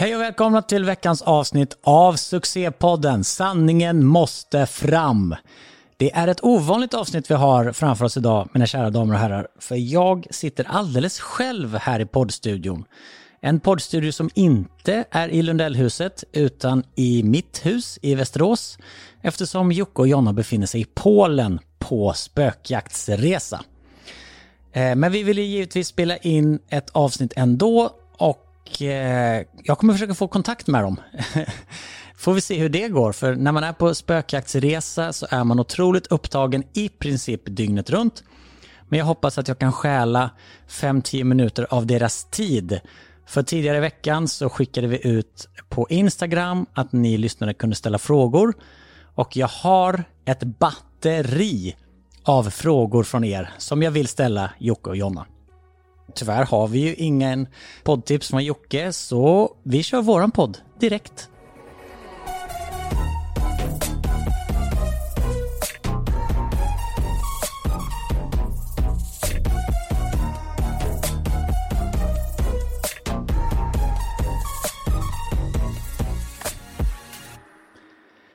Hej och välkomna till veckans avsnitt av Succépodden. Sanningen måste fram. Det är ett ovanligt avsnitt vi har framför oss idag, mina kära damer och herrar. För jag sitter alldeles själv här i poddstudion. En poddstudio som inte är i Lundellhuset utan i mitt hus i Västerås. Eftersom Jocke och Jonna befinner sig i Polen på spökjaktsresa. Men vi vill ju givetvis spela in ett avsnitt ändå och jag kommer försöka få kontakt med dem. Får vi se hur det går, för när man är på spökjaktsresa så är man otroligt upptagen i princip dygnet runt. Men jag hoppas att jag kan stjäla 5-10 minuter av deras tid. För tidigare i veckan så skickade vi ut på Instagram att ni lyssnare kunde ställa frågor. Och jag har ett batteri av frågor från er som jag vill ställa Jocke och Jonna. Tyvärr har vi ju ingen poddtips från Jocke, så vi kör våran podd direkt.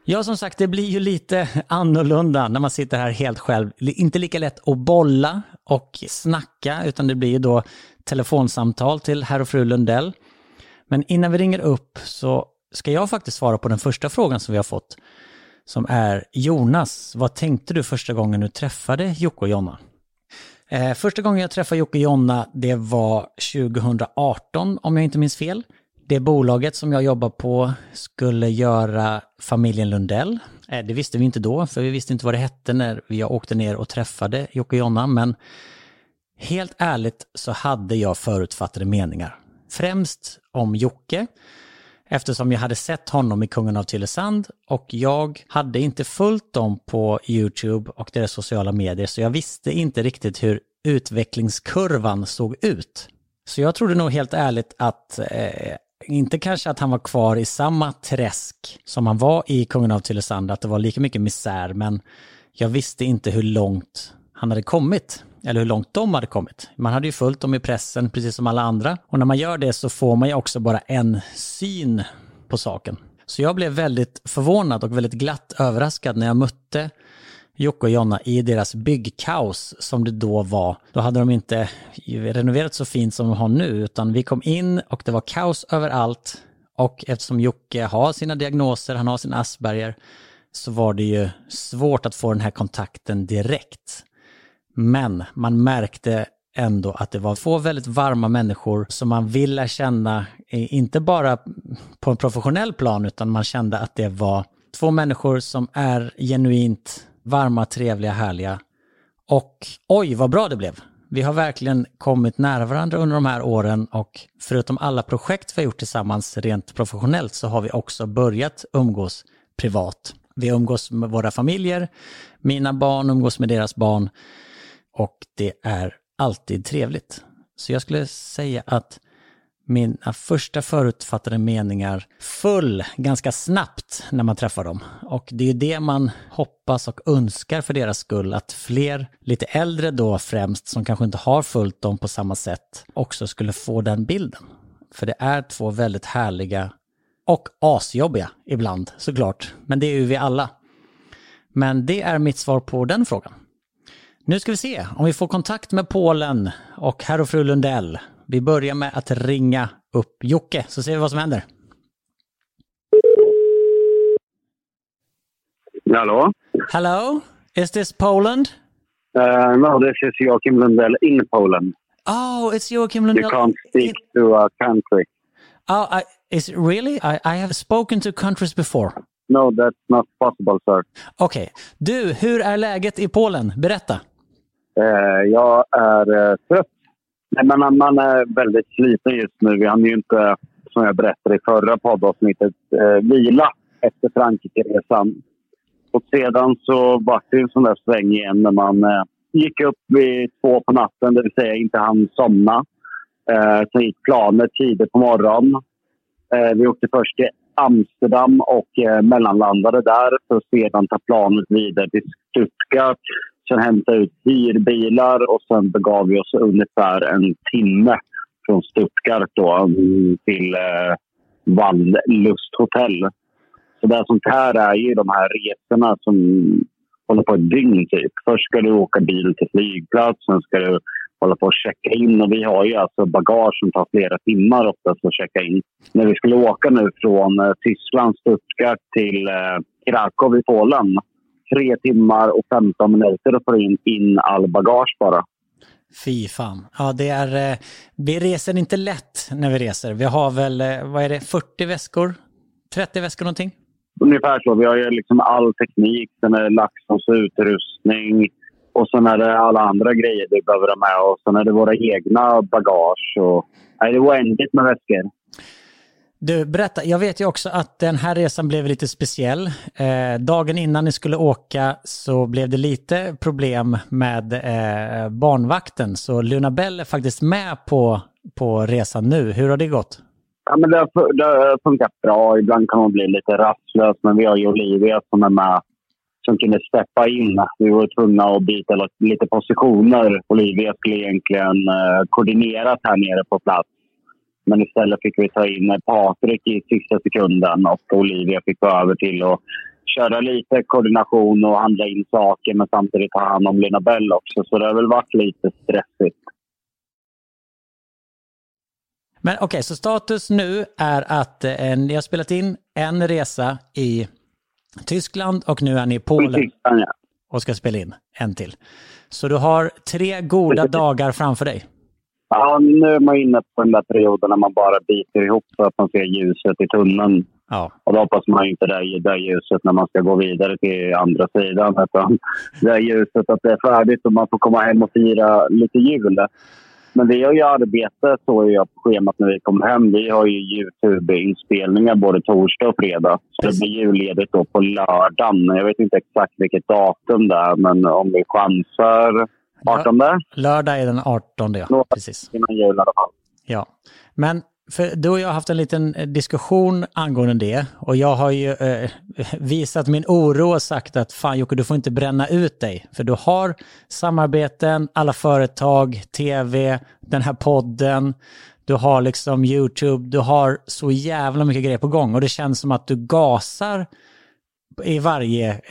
Ja, som sagt, det blir ju lite annorlunda när man sitter här helt själv. Det är inte lika lätt att bolla och snacka, utan det blir ju då telefonsamtal till herr och fru Lundell. Men innan vi ringer upp så ska jag faktiskt svara på den första frågan som vi har fått. Som är: Jonas, vad tänkte du första gången du träffade Jocke och Jonna? Första gången jag träffade Jocke och Jonna, det var 2018 om jag inte minns fel. Det bolaget som jag jobbar på skulle göra familjen Lundell. Det visste vi inte då, för vi visste inte vad det hette när jag åkte ner och träffade Jocke och Jonna. Men helt ärligt så hade jag förutfattade meningar. Främst om Jocke, eftersom jag hade sett honom i Kungen av Tillsand. Och jag hade inte följt dem på YouTube och deras sociala medier, så jag visste inte riktigt hur utvecklingskurvan såg ut. Så jag trodde nog helt ärligt att... inte kanske att han var kvar i samma träsk som han var i Kungen av Tylösand, att det var lika mycket misär, men jag visste inte hur långt han hade kommit, eller hur långt de hade kommit. Man hade ju följt dem i pressen precis som alla andra, och när man gör det så får man ju också bara en syn på saken. Så jag blev väldigt förvånad och väldigt glatt överraskad när jag mötte Jocke och Jonna i deras byggkaos som det då var. Då hade de inte renoverat så fint som de har nu, utan vi kom in och det var kaos överallt. Och eftersom Jocke har sina diagnoser, han har sin Asperger, så var det ju svårt att få den här kontakten direkt. Men man märkte ändå att det var två väldigt varma människor som man ville känna, inte bara på en professionell plan, utan man kände att det var två människor som är genuint varma, trevliga, härliga. Och oj, vad bra det blev. Vi har verkligen kommit nära varandra under de här åren, och förutom alla projekt vi har gjort tillsammans rent professionellt så har vi också börjat umgås privat. Vi umgås med våra familjer, mina barn umgås med deras barn, och det är alltid trevligt. Så jag skulle säga att mina första förutfattade meningar föll ganska snabbt när man träffar dem. Och det är ju det man hoppas och önskar för deras skull, att fler lite äldre då främst som kanske inte har följt dem på samma sätt också skulle få den bilden. För det är två väldigt härliga och asjobbiga ibland såklart, men det är ju vi alla. Men det är mitt svar på den frågan. Nu ska vi se om vi får kontakt med Polen och herr och fru Lundell. Vi börjar med att ringa upp Jocke, så ser vi vad som händer. Hello. Hello, is this Poland? No, this is Joakim Lundell in Poland. Oh, it's Joakim Lundell. You can't speak to our country. Oh, is it really? I have spoken to countries before. No, that's not possible, sir. Okay. Du, hur är läget i Polen? Berätta. Jag är trött. Nej, men man är väldigt sliten just nu. Vi hann ju inte, som jag berättade i förra poddavsnittet, vila efter Frankrike-resan. Och sedan så var det en sån där sväng igen när man gick upp vid 2 på natten, det vill säga inte hann somna. Sen gick planet tidigt på morgonen. Vi åkte först till Amsterdam och mellanlandade där för att sedan ta planet vidare till Stuttgart. Sen hämtade ut hyrbilar och sen begav vi oss ungefär en timme från Stuttgart då till Valle Lusthotell. Så det sånt här är ju de här resorna som håller på ett dygn typ. Först ska du åka bil till flygplatsen, ska du hålla på att checka in, och vi har ju alltså bagage som tar flera timmar oftast att checka in. När vi skulle åka nu från Tyskland, Stuttgart till Krakow i Polen, 3 timmar och 15 minuter att få in all bagage bara. Fy fan. Ja, det är, vi reser inte lätt när vi reser. Vi har väl, vad är det, 40 väskor? 30 väskor någonting? Ungefär så. Vi har ju liksom all teknik, den är Laxons utrustning och sen är det alla andra grejer vi behöver ha med oss. Sen är det våra egna bagage och nej, det är oändligt med väskor. Du, berätta. Jag vet ju också att den här resan blev lite speciell. Dagen innan ni skulle åka så blev det lite problem med barnvakten. Så Luna Belle är faktiskt med på resan nu. Hur har det gått? Ja, men det har funkat bra. Ibland kan man bli lite rastlös. Men vi har ju Olivia som är med, som kunde steppa in. Vi var tvungna att byta lite positioner. Olivia skulle egentligen koordinerat här nere på plats. Men istället fick vi ta in Patrik i sista sekunden och Olivia fick gå över till att köra lite koordination och handla in saker, men samtidigt ta hand om Luna Belle också. Så det har väl varit lite stressigt. Men okej, så status nu är att ni har spelat in en resa i Tyskland och nu är ni i Polen. Tyskland, ja. Och ska spela in en till. Så du har 3 goda dagar framför dig. Ja, nu är man inne på den där perioden när man bara biter ihop så att man ser ljuset i tunneln. Ja. Och då hoppas man inte det ljuset när man ska gå vidare till andra sidan. Utan det ljuset att det är färdigt och man får komma hem och fira lite jul. Men vi har ju arbete, så är jag på schemat när vi kommer hem. Vi har ju YouTube-inspelningar både torsdag och fredag. Så det blir julledigt då på lördagen. Jag vet inte exakt vilket datum det är, men om vi chansar... 18. Lördag är den 18, ja. Precis. Innan jul i alla fall. Ja. Men för du och jag har haft en liten diskussion angående det. Och jag har ju visat min oro och sagt att fan Jocke, du får inte bränna ut dig. För du har samarbeten, alla företag, tv, den här podden. Du har liksom YouTube. Du har så jävla mycket grejer på gång. Och det känns som att du gasar i varje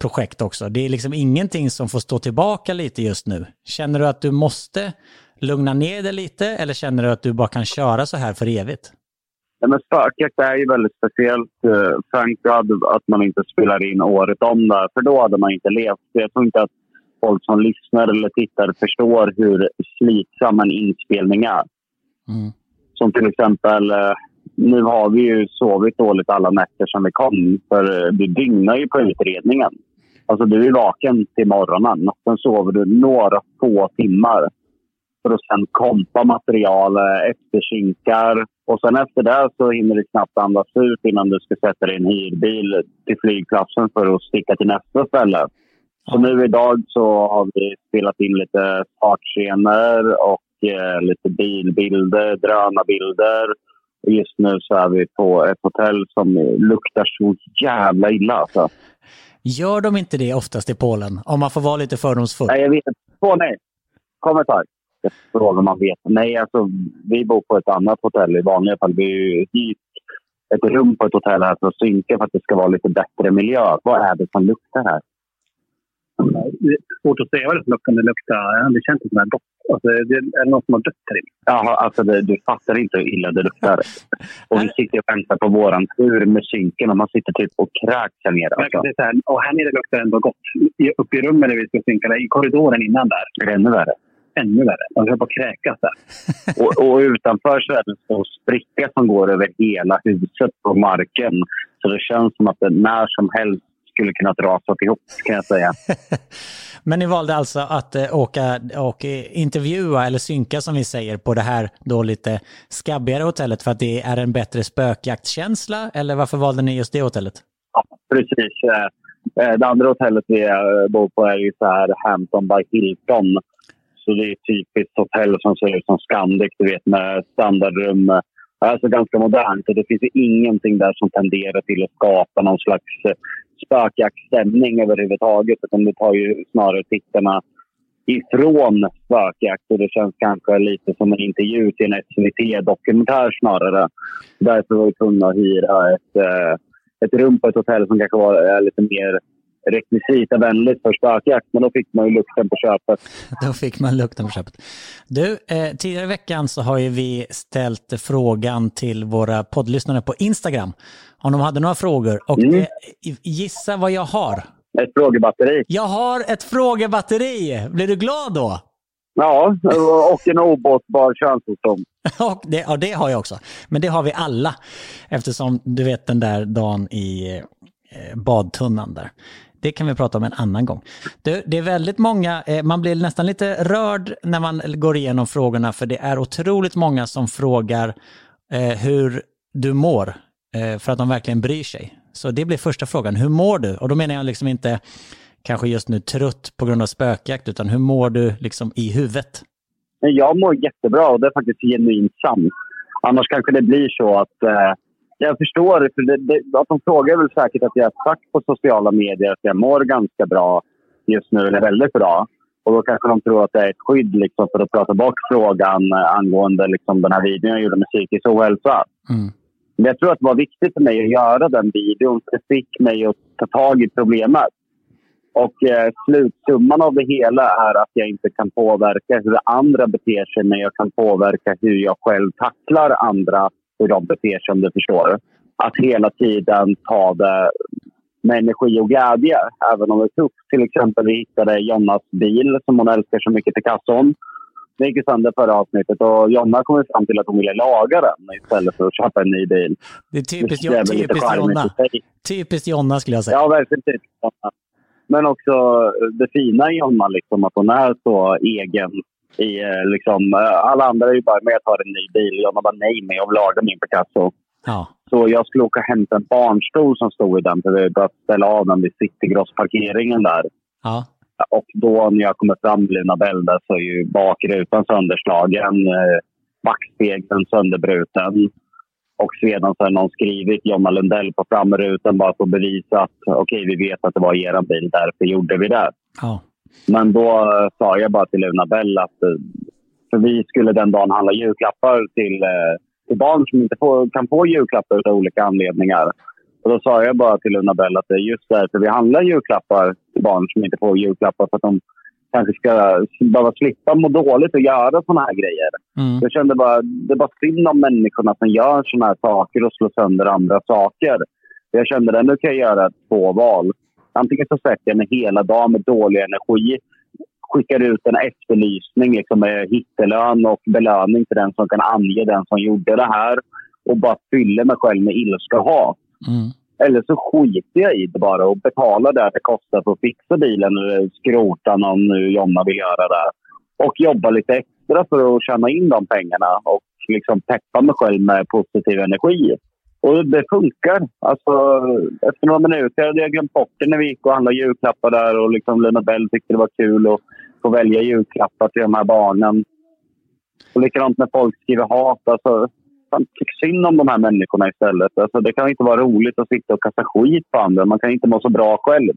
projekt också. Det är liksom ingenting som får stå tillbaka lite just nu. Känner du att du måste lugna ner dig lite eller känner du att du bara kan köra så här för evigt? Ja, men Spökjakt är ju väldigt speciellt. Tänk att man inte spelar in året om där, för då hade man inte levt. Jag tror inte att folk som lyssnar eller tittar förstår hur slitsam en inspelning är. Mm. Som till exempel... Nu har vi ju sovit dåligt alla nätter som vi kom, för du dygnar ju på utredningen. Alltså du är vaken till morgonen och sen sover du några få timmar för att sen kompa material, efterkinkar och sen efter det så hinner du knappt andas ut innan du ska sätta dig i en hyrbil till flygplatsen för att sticka till nästa ställe. Så nu idag så har vi spelat in lite fartscener och lite bilbilder, drönarbilder. Just nu så är vi på ett hotell som luktar så jävla illa. Alltså. Gör de inte det oftast i Polen? Om man får vara lite fördomsfull. Nej, jag vet inte. Nej. Kommentar. Det förstår man vet. Nej, alltså vi bor på ett annat hotell i vanliga fall. Vi är ju ett rum på ett hotell här för att synka för att det ska vara lite bättre miljö. Vad är det som luktar här? Svårt att säga vad det luktar, men det luktar. Det känns som en doft. Alltså, det är någon som har dött till. Jaha, alltså du fattar inte hur illa det luktar. Och vi sitter och väntar på våran tur med synken och man sitter typ och kräks här nere. Alltså. Det är så här, och här nere luktar ändå gott. Uppe i rummet när vi ska synka, i korridoren innan där. Ännu värre. Ännu värre. Man ska bara kräkas där. och utanför så är det så spricka som går över hela huset på marken. Så det känns som att det när som helst skulle kunna rasa ihop, kan jag säga. Men ni valde alltså att åka och intervjua eller synka, som vi säger, på det här då lite skabbigare hotellet för att det är en bättre spökjaktkänsla, eller varför valde ni just det hotellet? Ja, precis. Det andra hotellet vi bor på är ju så här Hampton by Hilton. Så det är ett typiskt hotell som ser ut som Scandic, du vet, med standardrum. Alltså ganska modernt, och det finns ju ingenting där som tenderar till att skapa någon slags spökjaktstämning överhuvudtaget, utan det tar ju snarare tittarna ifrån spökjakt, och det känns kanske lite som en intervju till en SVT-dokumentär snarare. Därför var vi tvungna att hyra ett rum på ett hotell som kanske var lite mer rekvisitavänligt för spökjakt, men då fick man ju lukten på köpet. Då fick man lukten på köpet. Du, tidigare i veckan så har ju vi ställt frågan till våra poddlyssnare på Instagram om de hade några frågor, och gissa vad jag har. Ett frågebatteri. Jag har ett frågebatteri. Blir du glad då? Ja, och en obotbar könssjukdom. Ja, det har jag också. Men det har vi alla. Eftersom du vet den där dagen i badtunnan där. Det kan vi prata om en annan gång. Det är väldigt många, man blir nästan lite rörd när man går igenom frågorna. För det är otroligt många som frågar hur du mår. För att de verkligen bryr sig. Så det blir första frågan. Hur mår du? Och då menar jag liksom inte kanske just nu trött på grund av spökjakt, utan hur mår du liksom i huvudet? Jag mår jättebra, och det är faktiskt genuint sant. Annars kanske det blir så att jag förstår, för att de frågar väl säkert att jag har sagt på sociala medier att jag mår ganska bra just nu, eller väldigt bra. Och då kanske de tror att det är ett skydd liksom, för att prata bort frågan angående liksom, den här videon jag gjorde med psykisk ohälsa. Mm. Men jag tror att det var viktigt för mig att göra den videon. Det fick mig att ta tag i problemet. Och slutsumman av det hela är att jag inte kan påverka hur andra beter sig, men jag kan påverka hur jag själv tacklar andra, hur de beter sig, om du förstår. Att hela tiden ta det med energi och glädje, även om det är tufft. Till exempel vi hittade Jonas bil som hon älskar så mycket, Picasso. Det gick ju sönder förra avsnittet, och Jonna kom ju fram till att hon ville laga den istället för att köpa en ny bil. Det är typiskt Jonna. Typiskt Jonna skulle jag säga. Ja, verkligen typiskt Jonna. Men också det fina i Jonna, liksom, att hon är så egen. I, liksom, alla andra är ju bara, men jag tar en ny bil. Jonna bara, nej, men jag vill laga min Picasso. Ja. Så jag skulle åka och hämta en barnstol som stod i den, för vi började ställa av den vid Citygrossparkeringen där. Ja. Och då när jag kommer fram till Luna Belle så är ju bakrutan sönderslagen, backspegeln sönderbruten, och sedan så har någon skrivit Jonna Lundell på framrutan bara för att bevisa att okej, vi vet att det var er bil, därför gjorde vi det. Ja. Men då sa jag bara till Luna Belle att för vi skulle den dagen handla julklappar till barn som inte kan få julklappar av olika anledningar. Och då sa jag bara till Luna Belle att det är just därför vi handlar julklappar till barn som inte får julklappar, för att de kanske ska bara slippa må dåligt och göra såna här grejer. Mm. Jag kände bara, det är bara synd om människorna som gör såna här saker och slår sönder andra saker. Jag kände att nu kan jag göra två val. Antingen så sätter jag mig hela dagen med dålig energi, skickar ut en efterlysning liksom med hittelön och belöning till den som kan ange den som gjorde det här, och bara fyller mig själv med ilska och hat. Mm. Eller så skiter jag i det bara och betalar där det kostar för att fixa bilen eller skrota någon, nu Jonna vill göra det, och jobba lite extra för att tjäna in de pengarna och liksom peppa mig själv med positiv energi. Och det funkar. Alltså, efter några minuter hade jag glömt bort det när vi gick och handlade julklappar där, och liksom Luna Belle tyckte det var kul att få välja julklappar till de här barnen. Och likadant när folk skriver hat, alltså man tycker synd om de här människorna istället. Alltså, det kan inte vara roligt att sitta och kasta skit på andra. Man kan inte må så bra själv.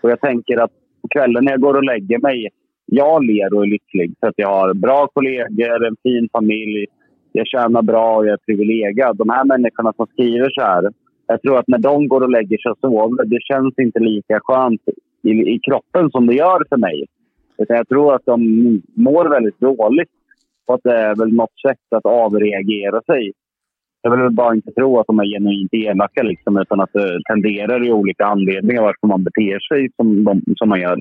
Och jag tänker att på kvällen när jag går och lägger mig, jag ler och är lycklig. Så att jag har bra kollegor, en fin familj. Jag tjänar bra och jag är privilegierad. De här människorna som skriver så här, jag tror att när de går och lägger sig och sover, det känns inte lika skönt i kroppen som det gör för mig. Utan jag tror att de mår väldigt dåligt. Och att det är väl något sätt att avreagera sig. Jag vill bara inte tro att de är genuint elaka liksom, utan att det tenderar i olika anledningar varför man beter sig som man gör.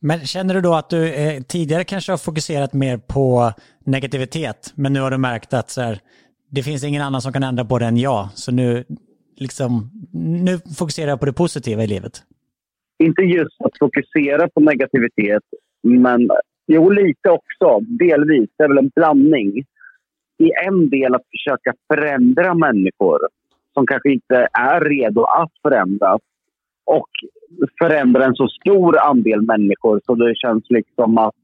Men känner du då att du tidigare kanske har fokuserat mer på negativitet, men nu har du märkt att så här, det finns ingen annan som kan ändra på det än jag, så nu, liksom, nu fokuserar jag på det positiva i livet? Inte just att fokusera på negativitet, men jo, lite också. Delvis. Det är väl en blandning. I en del att försöka förändra människor som kanske inte är redo att förändras. Och förändra en så stor andel människor så det känns liksom att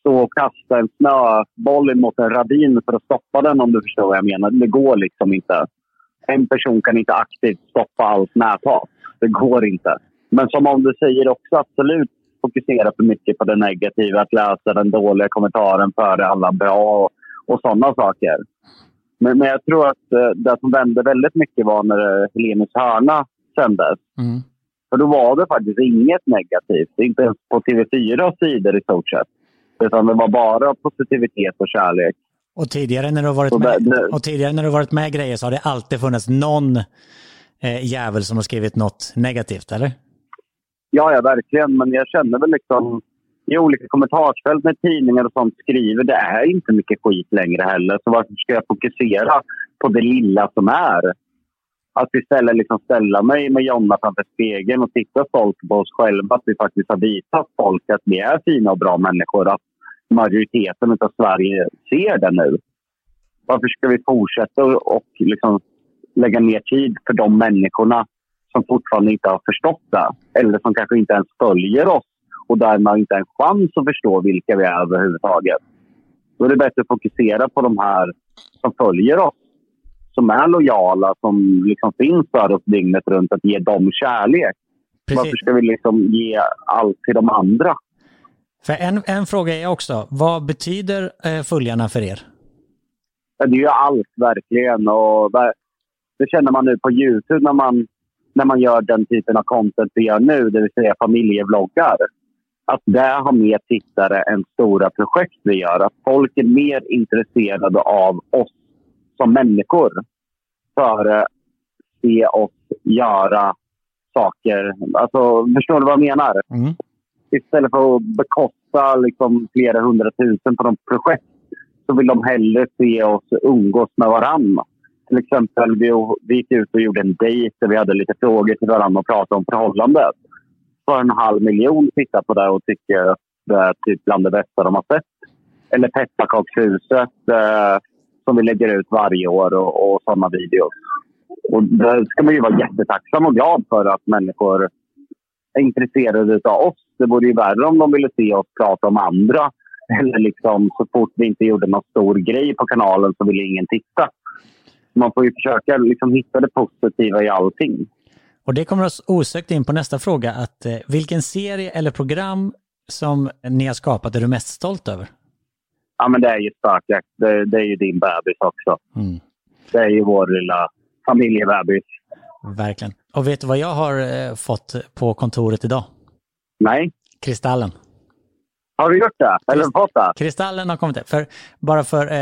stå och kasta en snöboll mot en radin för att stoppa den, om du förstår vad jag menar. Det går liksom inte. En person kan inte aktivt stoppa allt näthat. Det går inte. Men som om du säger också, absolut. fokusera för mycket på det negativa, att läsa den dåliga kommentaren före alla bra och sådana saker. Men jag tror att det som vände väldigt mycket var när Helenas Hörna sändes. Mm. För då var det faktiskt inget negativt, inte ens på TV4 sidor i stort sett. Utan det var bara positivitet och kärlek. Och tidigare när du har varit med grejer så har det alltid funnits någon jävel som har skrivit något negativt, eller? Ja, verkligen. Men jag känner väl liksom i olika kommentarsfält när tidningar och sånt skriver, det är inte mycket skit längre heller. Så varför ska jag fokusera på det lilla som är? Att istället liksom ställa mig med Jonna framför spegeln och titta stolt på oss själva. Att vi faktiskt har visat folk att vi är fina och bra människor. Att majoriteten av Sverige ser det nu. Varför ska vi fortsätta och liksom lägga ner tid för de människorna som fortfarande inte har förstått det? Eller som kanske inte ens följer oss och därmed inte har en chans att förstå vilka vi är överhuvudtaget. Då är det bättre att fokusera på de här som följer oss, som är lojala, som liksom finns för oss dygnet runt, att ge dem kärlek. Precis. Varför ska vi liksom ge allt till de andra? För en fråga är också, vad betyder följarna för er? Ja, det är ju allt verkligen, och det känner man nu på YouTube när man gör den typen av content vi gör nu, det vill säga familjevloggar. Att där har mer tittare än stora projekt vi gör. Att folk är mer intresserade av oss som människor för att se oss göra saker. Alltså, förstår du vad jag menar? Mm. Istället för att bekosta liksom flera hundratusen på de projekt så vill de hellre se oss umgås med varandra. Till exempel vi gick ut och gjorde en dejt där vi hade lite frågor till varandra och pratade om förhållandet. För 500,000 tittar på det och tycker att det är typ bland det bästa de har sett. Eller pepparkakshuset som vi lägger ut varje år och sådana videos. Och det ska man ju vara jättetacksam och glad för, att människor är intresserade av oss. Det vore ju värre om de ville se oss prata om andra. Eller liksom så fort vi inte gjorde någon stor grej på kanalen så ville ingen titta. Man får ju försöka liksom hitta det positiva i allting. Och det kommer oss osökt in på nästa fråga. Att, vilken serie eller program som ni har skapat är du mest stolt över? Ja, men det är ju Spökjakt. Det är ju din bebis också. Mm. Det är ju vår lilla familjebebis. Verkligen. Och vet du vad jag har fått på kontoret idag? Nej. Kristallen. Har du gjort det? Eller fått det? Kristallen har kommit. För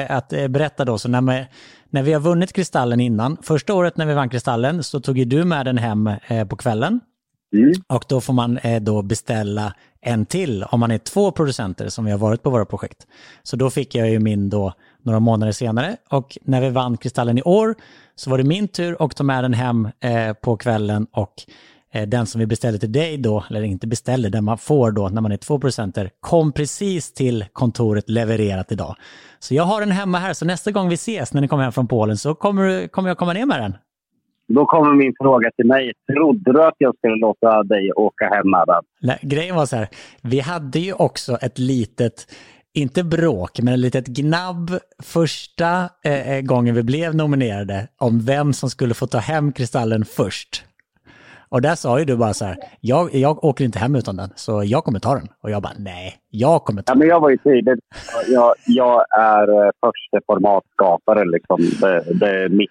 att berätta då, så när vi har vunnit Kristallen innan, första året när vi vann Kristallen så tog ju du med den hem på kvällen. Mm. Och då får man då beställa en till om man är två producenter som vi har varit på våra projekt. Så då fick jag ju min då några månader senare, och när vi vann Kristallen i år så var det min tur och tog med den hem på kvällen, och den som vi beställde till dig då, eller inte beställde, den man får då när man är två producenter, kom precis till kontoret levererat idag. Så jag har den hemma här, så nästa gång vi ses när ni kommer hem från Polen så kommer jag komma ner med den. Då kommer min fråga till mig. Trodde du att jag skulle låta dig åka hem med den? Nej, grejen var så här. Vi hade ju också ett litet, inte bråk, men ett litet gnabb första gången vi blev nominerade om vem som skulle få ta hem Kristallen först. Och där sa ju du bara så här, jag åker inte hem utan den, så jag kommer ta den. Och jag bara, nej, jag kommer ta den. Ja, men jag var ju tidig. Jag är första formatskapare, liksom. Det är mitt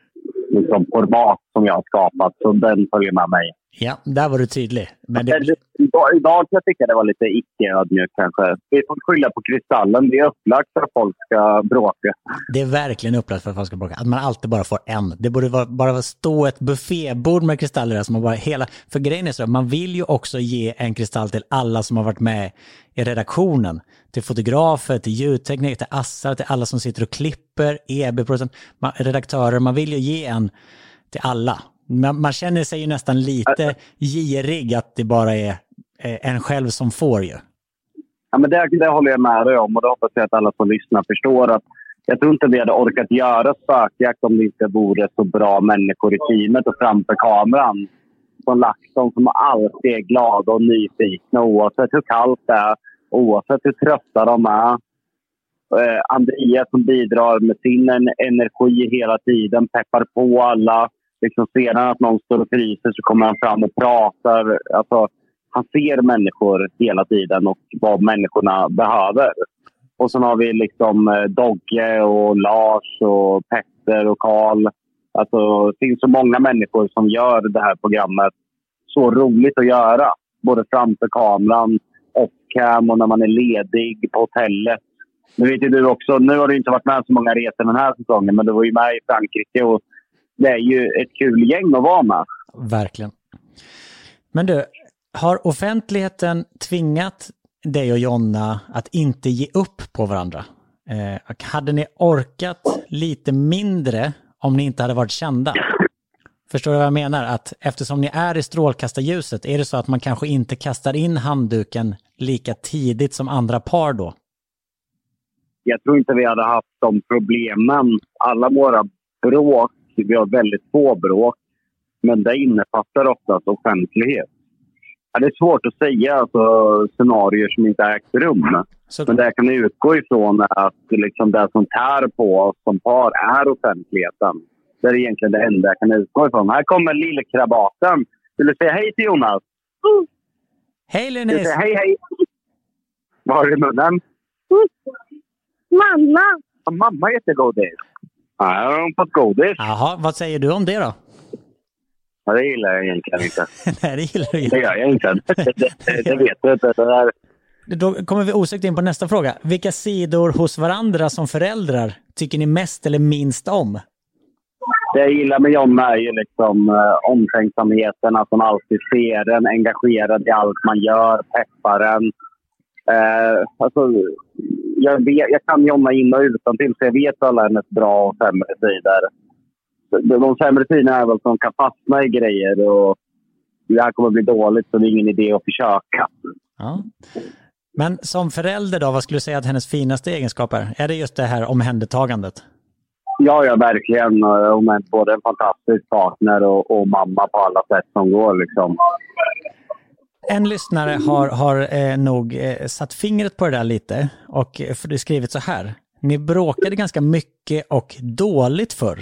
liksom format som jag har skapat, så den följer med mig. Ja, där var du tydlig. Men idag jag tycker det var lite icke-ödmjukt kanske. Vi får skylla på Kristallen, det är upplagt för att folk ska bråka. Det är verkligen upplagt för att folk ska bråka. Att man alltid bara får en. Det borde bara stå ett buffébord med kristaller där, som man bara hela... För grejen är så, man vill ju också ge en kristall till alla som har varit med i redaktionen. Till fotografer, till ljudtekniker, till assar, till alla som sitter och klipper, EB-producent, redaktörer. Man vill ju ge en till alla. Man känner sig ju nästan lite girig att det bara är en själv som får ju. Ja, men det håller jag med dig om, och det hoppas jag att alla som lyssnar förstår, att jag tror inte vi hade orkat göra Spökjakt om det inte vore så bra människor i teamet och framför kameran. Som LaxTon, som alltid är glada och nyfikna oavsett hur kallt det är, oavsett hur trötta de är. Andrea som bidrar med sin energi hela tiden, peppar på alla. Liksom sedan att någon står och fryser så kommer han fram och pratar. Alltså, han ser människor hela tiden och vad människorna behöver. Och sen har vi liksom Dogge och Lars och Petter och Karl. Alltså, det finns så många människor som gör det här programmet så roligt att göra. Både framför kameran, off-cam och när man är ledig på hotellet. Nu vet ju du också, nu har du inte varit med så många resor den här säsongen, men du var ju med i Frankrike och det är ju ett kul gäng att vara med. Verkligen. Men du, har offentligheten tvingat dig och Jonna att inte ge upp på varandra? Hade ni orkat lite mindre om ni inte hade varit kända? Förstår du vad jag menar? Att eftersom ni är i strålkastarljuset, är det så att man kanske inte kastar in handduken lika tidigt som andra par då? Jag tror inte vi hade haft de problemen. Alla våra bråk, vi har väldigt få bråk, men det innefattar oftast offentlighet. Ja, det är svårt att säga alltså, scenarier som inte ägt rum. Så. Men det kan jag utgå ifrån att liksom, det som tär på oss som par är offentligheten. Det är egentligen det enda jag kan utgå ifrån. Här kommer lillkrabaten. Vill du säga hej till Jonas? Hej Lunis! Hej hej! Vad har du i munnen? Mamma! Ja, mamma äter godis. Ja, hon fått godis. Jaha, vad säger du om det då? Ja, det gillar jag egentligen inte. Nej, det gillar du inte. Det gör jag inte. Det vet du inte. Då kommer vi osökt in på nästa fråga. Vilka sidor hos varandra som föräldrar tycker ni mest eller minst om? Det jag gillar med Jonna är ju liksom omtänksamheten, att hon alltid ser den, engagerad i allt man gör, peppar den. Alltså, jag kan Jonna in och utantill så jag vet alla hennes bra och sämre sidor. De sämre tiderna är väl som kan fastna i grejer och det här kommer bli dåligt så det är ingen idé att försöka. Ja. Men som förälder då, vad skulle du säga att hennes finaste egenskaper är? Är det just det här omhändertagandet? Ja, verkligen. Hon är både en fantastisk partner och mamma på alla sätt som går liksom. En lyssnare har nog satt fingret på det där lite och det skrivit så här. Ni bråkade ganska mycket och dåligt förr.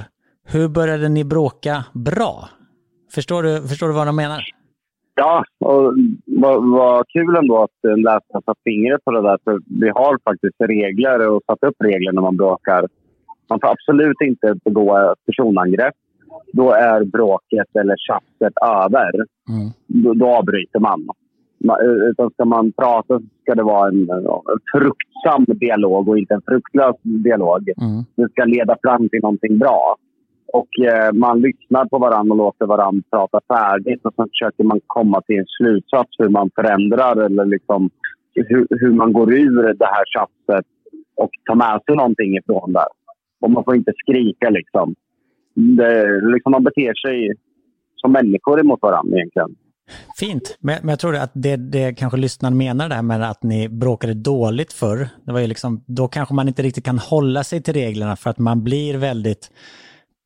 Hur började ni bråka bra? Förstår du vad de menar? Ja, och vad kul ändå att läsaren satt fingret på det där. För vi har faktiskt regler och satt upp regler när man bråkar. Man får absolut inte begå personangrepp. Då är bråket eller tjafset över. Mm. Då avbryter man. Utan ska man prata ska det vara en fruktsam dialog och inte en fruktlös dialog. Mm. Det ska leda fram till någonting bra. Och man lyssnar på varandra och låter varandra prata färdigt och sen försöker man komma till en slutsats hur man förändrar eller liksom hur man går ur det här tjafset och tar med sig någonting ifrån där. Och man får inte skrika liksom. Liksom man beter sig som människor emot varandra egentligen. Fint, men jag tror att det kanske lyssnaren menar det här med att ni bråkade dåligt förr. Det var ju liksom, då kanske man inte riktigt kan hålla sig till reglerna för att man blir väldigt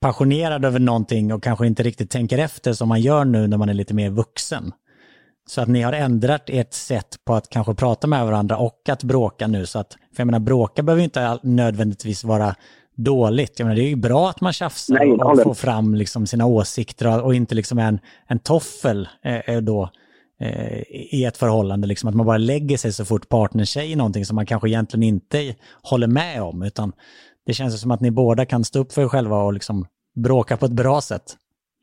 passionerad över någonting och kanske inte riktigt tänker efter som man gör nu när man är lite mer vuxen. Så att ni har ändrat ert sätt på att kanske prata med varandra och att bråka nu. Så att, för jag menar, bråka behöver ju inte nödvändigtvis vara dåligt. Jag menar, det är ju bra att man tjafsar och får fram liksom sina åsikter och inte liksom en toffel i ett förhållande. Liksom, att man bara lägger sig så fort partnern säger någonting som man kanske egentligen inte håller med om, utan det känns som att ni båda kan stå upp för er själva och liksom bråka på ett bra sätt.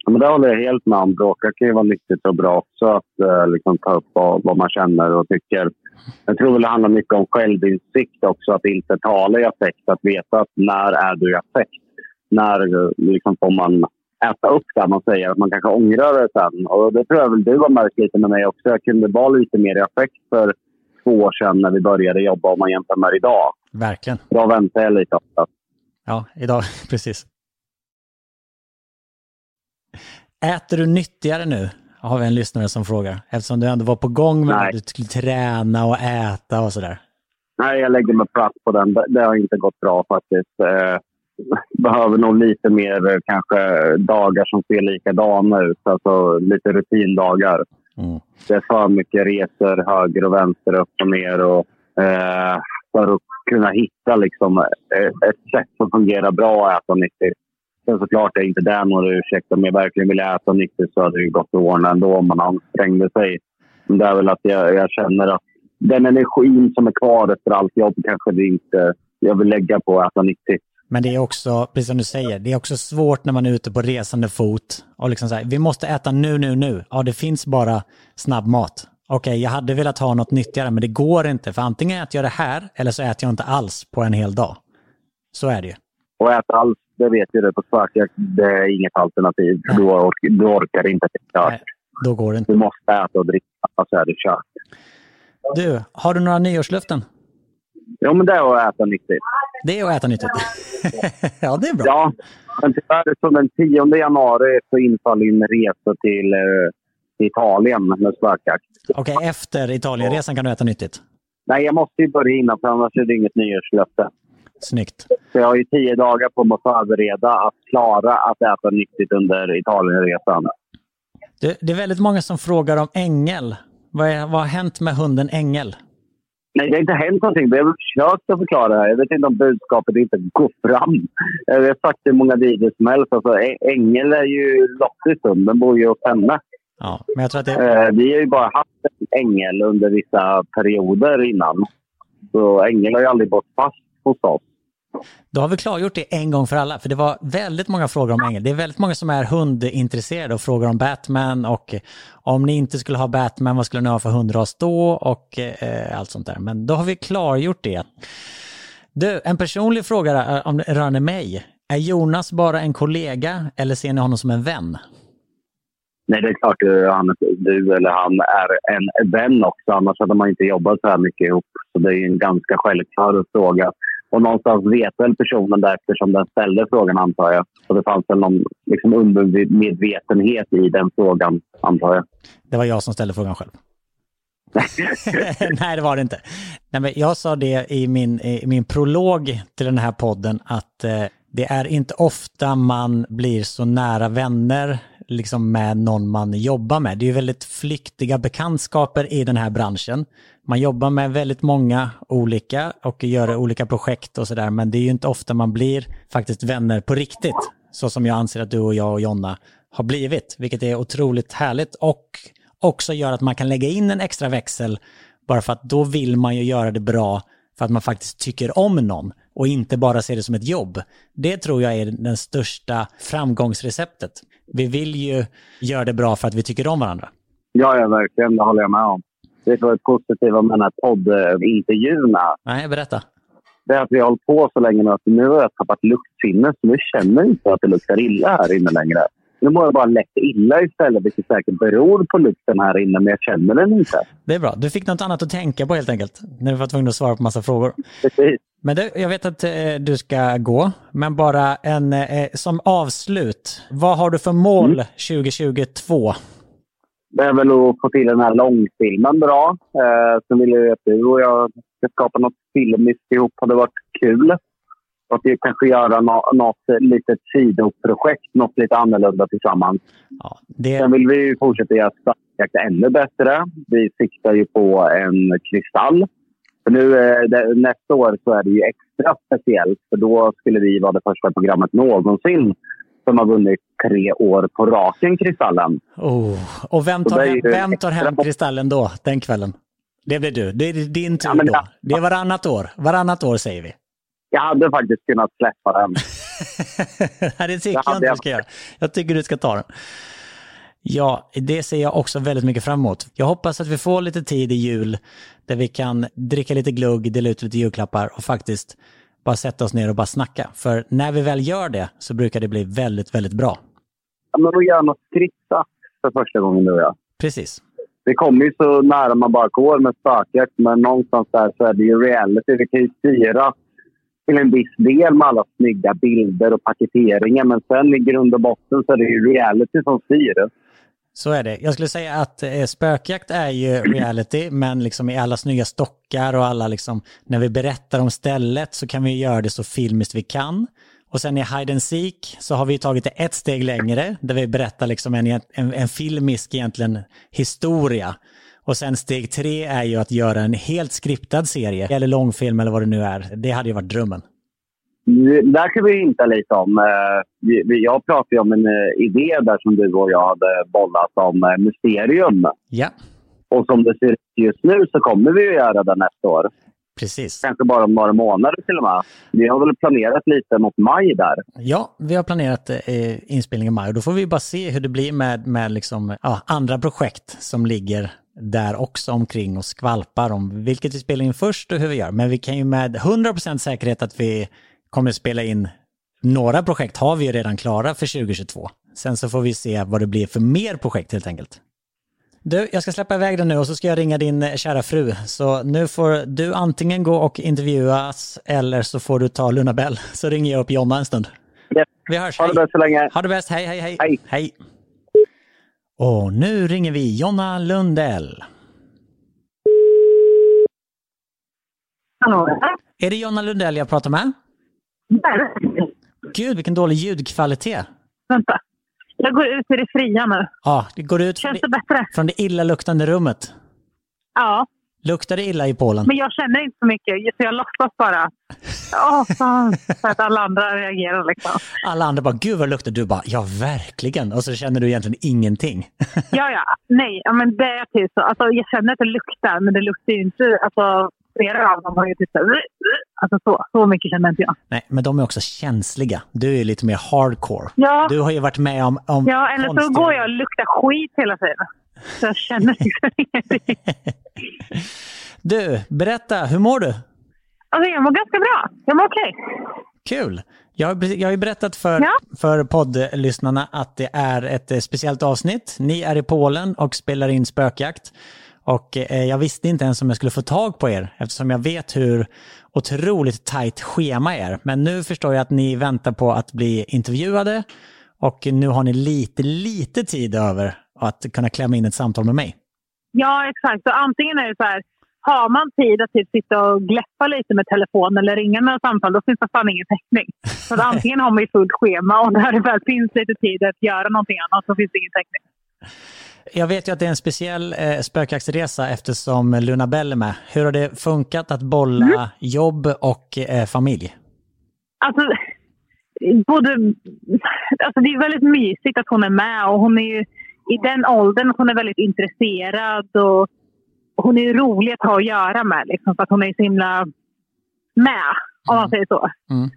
Ja, men det håller jag helt med om. Bråka kan ju vara nyttigt och bra också. Att liksom ta upp vad man känner och tycker. Jag tror väl det handlar mycket om självinsikt också. Att inte tala i affekt. Att veta att när är du i affekt. När liksom, får man äta upp där man säger. Att man kanske ångrar det sen. Och det tror jag väl du har märkt lite med mig också. Jag kunde vara lite mer i affekt för 2 år sedan när vi började jobba om man jämför med idag. Verkligen. Då väntar jag lite ofta. Ja, idag, precis. Äter du nyttigare nu? Har vi en lyssnare som frågar. Eftersom du ändå var på gång med att du skulle träna och äta och sådär. Nej, jag lägger mig platt på den. Det har inte gått bra faktiskt. Behöver nog lite mer kanske dagar som ser likadana ut. Alltså lite rutindagar. Mm. Det är för mycket resor höger och vänster, upp och ner och för att kunna hitta liksom ett sätt som fungerar bra att äta nyttigt. Sen såklart är inte det några ursäkter. Om jag verkligen vill äta nyttigt så hade det ju gått att ordna ändå om man ansträngde sig. Det är väl att jag känner att den energin som är kvar efter allt jobb kanske det inte jag vill lägga på att äta nyttigt. Men det är också, precis som du säger, det är också svårt när man är ute på resande fot och liksom så här, vi måste äta nu. Ja, det finns bara snabbmat. Okej, jag hade velat ha något nyttigare, men det går inte. För antingen äter jag det här eller så äter jag inte alls på en hel dag. Så är det ju. Och äta alls, det vet ju du på Spökjakt, det är inget alternativ. Du orkar inte. Nej, då går det inte. Du måste äta och dricka, så är det kört. Du, har du några nyårslöften? Ja, men det är att äta nyttigt. Det är att äta nyttigt. Ja, det är bra. Ja, men tyvärr som den 10 januari så infaller en resa till Italien med Spökjakt. Okej, efter Italienresan kan du äta nyttigt? Nej, jag måste ju börja innan för annars är det inget nyårslöfte. Snyggt. Så jag har ju 10 dagar på mig att förbereda att klara att äta nyttigt under Italienresan. Det är väldigt många som frågar om Ängel. Vad har hänt med hunden Ängel? Nej, det har inte hänt någonting. Jag har försökt att förklara det här. Jag vet inte om budskapet inte går fram. Jag har sagt det i många videos som helst. Alltså, Ängel är ju lottig hund. Den bor ju hos henne. Ja, men jag tror att det... Vi har ju bara haft en Ängel under vissa perioder innan. Så Ängel har ju aldrig gått fast hos oss. Då har vi klargjort det en gång för alla. För det var väldigt många frågor om Ängel. Det är väldigt många som är hundintresserade och frågar om Batman. Och om ni inte skulle ha Batman, vad skulle ni ha för hundras då? Och allt sånt där. Men då har vi klargjort det. Du, en personlig fråga om rörande mig. Är Jonas bara en kollega eller ser ni honom som en vän? Nej, det är klart att du eller han är en vän också. Annars hade man inte jobbat så här mycket ihop. Så det är en ganska självklar fråga. Och någonstans vet väl personen där eftersom den ställde frågan, antar jag. Så det fanns väl någon liksom undermedvetenhet i den frågan, antar jag. Det var jag som ställde frågan själv. Nej, det var det inte. Nej, men jag sa det i min prolog till den här podden att det är inte ofta man blir så nära vänner liksom med någon man jobbar med. Det är ju väldigt flyktiga bekantskaper i den här branschen. Man jobbar med väldigt många olika och gör olika projekt och sådär. Men det är ju inte ofta man blir faktiskt vänner på riktigt. Så som jag anser att du och jag och Jonna har blivit. Vilket är otroligt härligt och också gör att man kan lägga in en extra växel. Bara för att då vill man ju göra det bra för att man faktiskt tycker om någon. Och inte bara ser det som ett jobb. Det tror jag är den största framgångsreceptet. Vi vill ju göra det bra för att vi tycker om varandra. Ja, verkligen. Det håller jag med om. Det var ett positivt med den här poddintervjuerna. Nej, berätta. Det är att vi har hållit på så länge nu att nu har jag tappat luktsinne. Så nu känner jag inte att det luktar illa här inne längre. Nu mår jag bara lätt illa istället, vilket säkert beror på lukten här inne, men jag känner den inte. Det är bra. Du fick något annat att tänka på helt enkelt. När du var tvungen att svara på massa frågor. Precis. Men du, jag vet att du ska gå, men bara som avslut. Vad har du för mål 2022? Det är väl att få till den här långfilmen bra. Sen vill jag att du och jag ska skapa något filmiskt ihop. Det hade varit kul. Och vi kanske göra något litet sidoprojekt, något lite annorlunda tillsammans. Ja, det... Sen vill vi ju fortsätta göra Spökjakt ännu bättre. Vi siktar ju på en kristall. För nu, nästa år så är det ju extra speciellt. För då skulle vi vara det första programmet någonsin som har vunnit 3 år på raken Kristallen. Oh. Och vem tar hem Kristallen då, den kvällen? Det blir du. Det är din tur då. Det är varannat år. Varannat år säger vi. Jag hade faktiskt kunnat släppa den. Nej, det tycker jag inte du ska göra. Jag tycker du ska ta den. Ja, det ser jag också väldigt mycket fram emot. Jag hoppas att vi får lite tid i jul där vi kan dricka lite glugg, dela ut lite julklappar och faktiskt bara sätta oss ner och bara snacka. För när vi väl gör det så brukar det bli väldigt, väldigt bra. Ja, men då gör något skritta för första gången nu, ja. Precis. Det kommer ju så nära man bara går med Spökjakt, men någonstans där så är det ju reality. Vi kan ju styra till en viss del med alla snygga bilder och paketeringar, men sen i grund och botten så är det ju reality som styr. Så är det. Jag skulle säga att Spökjakt är ju reality, men liksom i alla snygga stockar och alla liksom, när vi berättar om stället så kan vi göra det så filmiskt vi kan. Och sen i Hide and Seek så har vi tagit det ett steg längre där vi berättar liksom en filmisk egentligen historia. Och sen steg 3 är ju att göra en helt skriptad serie eller långfilm eller vad det nu är. Det hade ju varit drömmen. Där kan vi hinta lite om. Jag pratade ju om en idé där som du och jag hade bollat om Mysterium. Ja. Och som det ser ut just nu så kommer vi ju göra det nästa år. Precis. Kanske bara om några månader till och med. Vi har väl planerat lite mot maj där. Ja, vi har planerat inspelningen i maj. Och då får vi bara se hur det blir med liksom, andra projekt som ligger där också omkring och skvalpar om vilket vi spelar in först och hur vi gör. Men vi kan ju med 100% säkerhet att vi kommer spela in några projekt har vi ju redan klara för 2022. Sen så får vi se vad det blir för mer projekt helt enkelt. Du, jag ska släppa iväg den nu och så ska jag ringa din kära fru. Så nu får du antingen gå och intervjuas eller så får du ta Luna Belle. Så ringer jag upp Jonna en stund. Yes. Vi hörs. Ha det bäst så länge. Ha det bäst. Hej, hej, hej. Hej. Hej. Och nu ringer vi Jonna Lundell. Hallå. Är det Jonna Lundell jag pratar med? Nej. Gud, vilken dålig ljudkvalitet. Vänta. Jag går ut i det fria nu. Ja, det går ut från det illaluktande rummet. Ja. Luktar det illa i Polen? Men jag känner inte så mycket, så jag låtsas bara. Så att alla andra reagerar liksom. Alla andra bara, gud vad luktar du? Bara, ja, verkligen. Och så känner du egentligen ingenting. Ja. Nej, men det är typ så. Alltså, jag känner att det luktar, men det luktar ju inte. Alltså, flera av dem har ju typ så mycket känner inte jag. Nej, men de är också känsliga. Du är ju lite mer hardcore. Ja. Du har ju varit med om ja, eller konstiga... så går jag och luktar skit hela tiden. Så jag känner liksom ingenting. Du, berätta, hur mår du? Alltså, jag mår ganska bra. Jag mår okej. Kul. Jag har ju berättat för poddlyssnarna att det är ett speciellt avsnitt. Ni är i Polen och spelar in Spökjakt. Och jag visste inte ens om jag skulle få tag på er eftersom jag vet hur otroligt tajt schema är. Men nu förstår jag att ni väntar på att bli intervjuade och nu har ni lite tid över att kunna klämma in ett samtal med mig. Ja, exakt. Så antingen är det så här, har man tid att typ sitta och gläppa lite med telefonen eller ringa några samtal, då finns det fan ingen täckning. Så antingen har man ju fullt schema och när det väl finns lite tid att göra någonting annat så finns det ingen täckning. Jag vet ju att det är en speciell spökjaktsresa eftersom Luna Belle är med. Hur har det funkat att bolla jobb och familj? Alltså det är väldigt mysigt att hon är med och hon är ju i den åldern, hon är väldigt intresserad och hon är ju rolig att ha att göra med liksom, för att hon är så himla med om man säger så. Mm.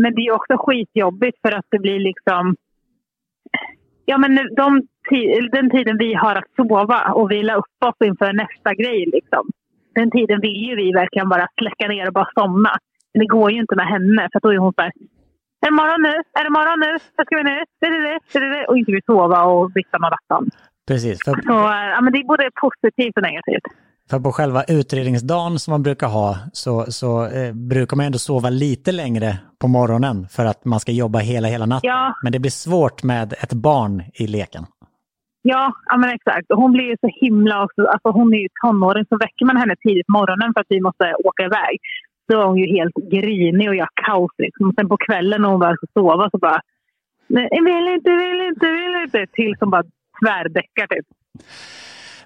Men det är ju också skitjobbigt för att det blir liksom ja, men den tiden vi har att sova och vila upp oss inför nästa grej liksom. Den tiden vill ju vi verkligen bara släcka ner och bara somna. Men det går ju inte med henne för att då är hon så här, är det morgon nu? Vad ska vi nu? Det. Och inte vill sova och vissa med vatten. Precis. För... Så ja, men det är både positivt och negativt. För på själva utredningsdagen som man brukar ha så brukar man ändå sova lite längre på morgonen för att man ska jobba hela natten. Ja. Men det blir svårt med ett barn i leken. Ja men exakt. Hon blir ju så himla också. Alltså hon är ju tonåring så väcker man henne tidigt på morgonen för att vi måste åka iväg. Då är hon ju helt grinig och jag kaos liksom. Och sen på kvällen när hon väl ska sova så bara nej, vill inte till som bara tvärdäckar typ.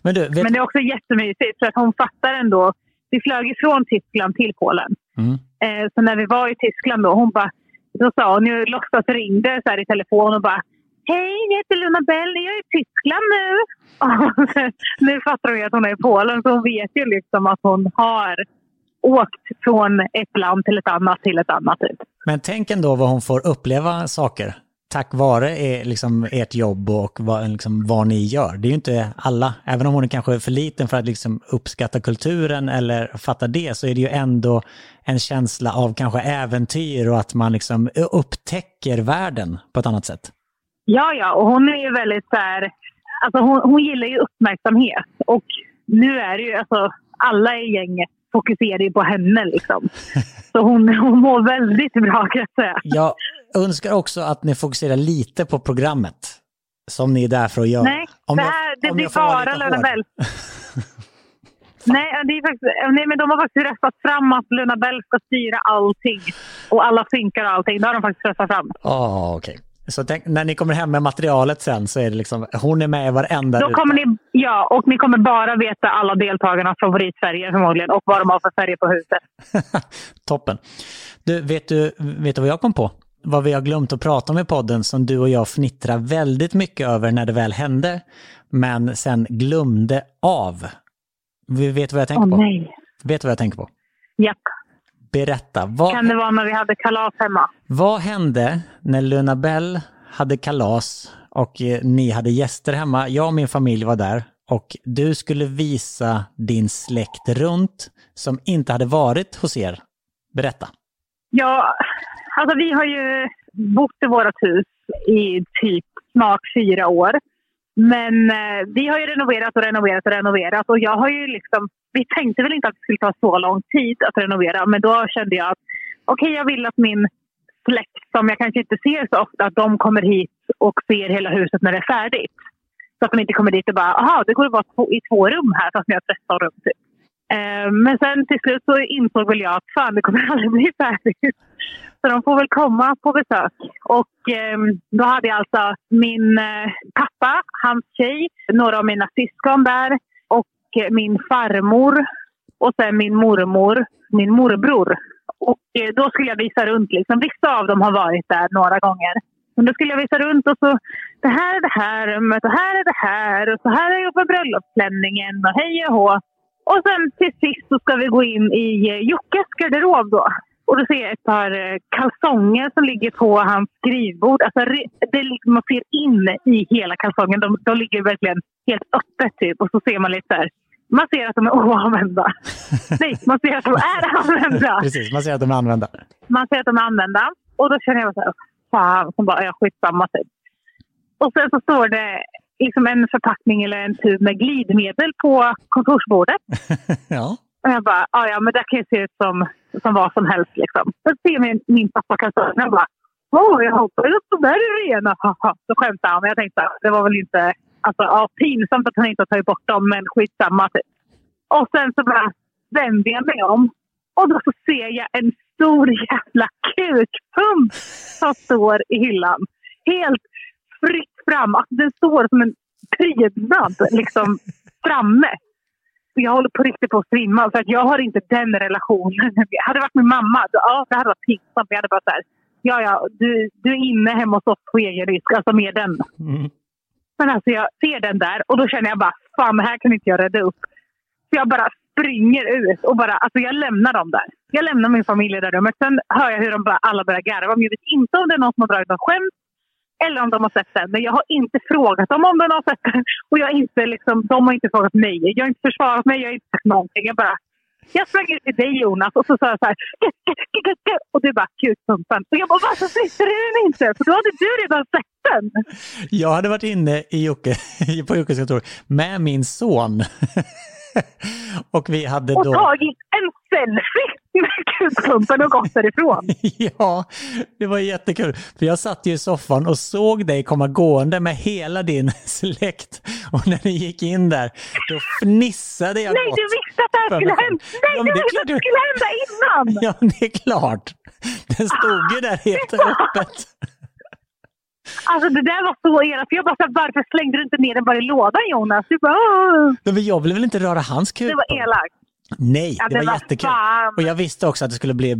Men det är också jättemysigt för att hon fattar ändå. Vi flög ifrån Tyskland till Polen. Mm. Så när vi var i Tyskland då, då sa hon ju låtsas ringde så här i telefon och bara hej, jag heter Luna Belle, jag är i Tyskland nu. Nu fattar hon ju att hon är i Polen så hon vet ju liksom att hon har åkt från ett land till ett annat typ. Men tänk ändå vad hon får uppleva saker. Tack vare liksom ert jobb och vad ni gör. Det är ju inte alla, även om hon är kanske för liten för att liksom uppskatta kulturen eller fatta det, så är det ju ändå en känsla av kanske äventyr och att man liksom upptäcker världen på ett annat sätt. Ja, och hon är ju väldigt så här, alltså hon gillar ju uppmärksamhet och nu är det ju alltså alla i gänget fokuserar ju på henne liksom. Så hon mår väldigt bra kan jag säga. Ja. Önskar också att ni fokuserar lite på programmet som ni är där för att göra. Nej, det blir bara Luna Belle. Men de har faktiskt röstat fram att Luna Belle ska styra allting. Och alla synkar och allting. Det har de faktiskt röstat fram. Okej. Så tänk, när ni kommer hem med materialet sen så är det liksom, hon är med i varenda ruta. Då kommer ni, ja, och ni kommer bara veta alla deltagarnas favoritfärger förmodligen och vad de har för färger på huset. Toppen. Du, vet du vad jag kom på? vad vi har glömt att prata om i podden som du och jag fnittrar väldigt mycket över när det väl hände, men sen glömde av. Vi vet vad jag tänker på. Nej. Vet vad jag tänker på? Ja. Berätta. Vad kan det vara när vi hade kalas hemma? Vad hände när Luna Belle hade kalas och ni hade gäster hemma? Jag och min familj var där och du skulle visa din släkt runt som inte hade varit hos er. Berätta. Ja, alltså vi har ju bott i vårt hus i typ snart 4 år. Men vi har ju renoverat och jag har ju liksom, vi tänkte väl inte att det skulle ta så lång tid att renovera, men då kände jag att okej, jag vill att min släkt som jag kanske inte ser så ofta, att de kommer hit och ser hela huset när det är färdigt. Så att de inte kommer dit och bara, aha, det går bara i 2 rum här fast ni har 13 rum typ. Men sen till slut så insåg väl jag att fan, det kommer aldrig bli färdigt. Så de får väl komma på besök. Och då hade jag alltså min pappa, hans tjej, några av mina syskon där och min farmor och sen min mormor, min morbror. Och då skulle jag visa runt liksom. Vissa av dem har varit där några gånger. Men då skulle jag visa runt och så, det här är det här rummet och här är det här och så här är jag på bröllopsklänningen och hej och hå. Och sen till sist så ska vi gå in i Jockes garderob då. Och då ser jag ett par kalsonger som ligger på hans skrivbord. Alltså det, man ser in i hela kalsongen. De ligger verkligen helt öppet typ. Och så ser man lite där. Man ser att de är oanvända. Nej, man ser att de är använda. Precis, man ser att de är använda. Man ser att de är använda. Och då känner jag så här, fan, som bara, jag skitsamma typ. Och sen så står det liksom en förpackning eller en tub med glidmedel på kontorsbordet. Ja. Och jag bara, ja men det kan ju se ut som vad som helst liksom. Så ser min pappa kalsongen och bara, åh, jag hoppas att de där är rena. Så skämtade han, men jag tänkte det var väl inte, alltså ja, pinsamt att han inte tar bort dem, men skitsamma typ. Och sen så bara vände jag mig om och då så ser jag en stor jävla kukpump som står i hyllan. Helt fritt fram. Alltså, den står som en prydnad liksom framme. Jag håller på riktigt på att svimma för att jag har inte den relationen. Hade det varit min mamma, då, ja, det hade varit pinsamt. Jag hade bara så här, ja, du är inne hemma hos oss på egen risk, alltså med den. Mm. Men alltså jag ser den där och då känner jag bara, fan, här kan inte jag rädda upp. Så jag bara springer ut och bara, alltså jag lämnar dem där. Jag lämnar min familj där rummet. Sen hör jag hur de bara, alla börjar garva. Men jag vet inte om det är någon som har dragit någon skämt. Eller om de har sett den. Men jag har inte frågat dem om de har sett den. Och jag inte liksom, de har inte frågat mig. Jag har inte försvarat mig. Jag har inte sagt någonting. Jag sprang ut till dig, Jonas. Och så sa jag så här. Och du bara, kukpumpen. Och jag bara, varför sitter du den inte? För då hade du redan sett den. Jag hade varit inne i på Jockes kontor med min son. Och vi hade då tagit en selfie med kukpumpen och gått därifrån. Ja, det var jättekul. För jag satt ju i soffan och såg dig komma gående med hela din släkt. Och när ni gick in där, då fnissade jag. Nej, du visste att det här skulle hända. Nej, du visste att det skulle hända innan. Ja, det är klart. Den stod ju där helt öppet. Alltså det där var så era. För jag bara sa, varför slängde du inte ner den bara i lådan, Jonas? Du bara, men jag ville väl inte röra hans kul. Det var elakt. Nej, ja, det var jättekul. Fan. Och jag visste också att det skulle bli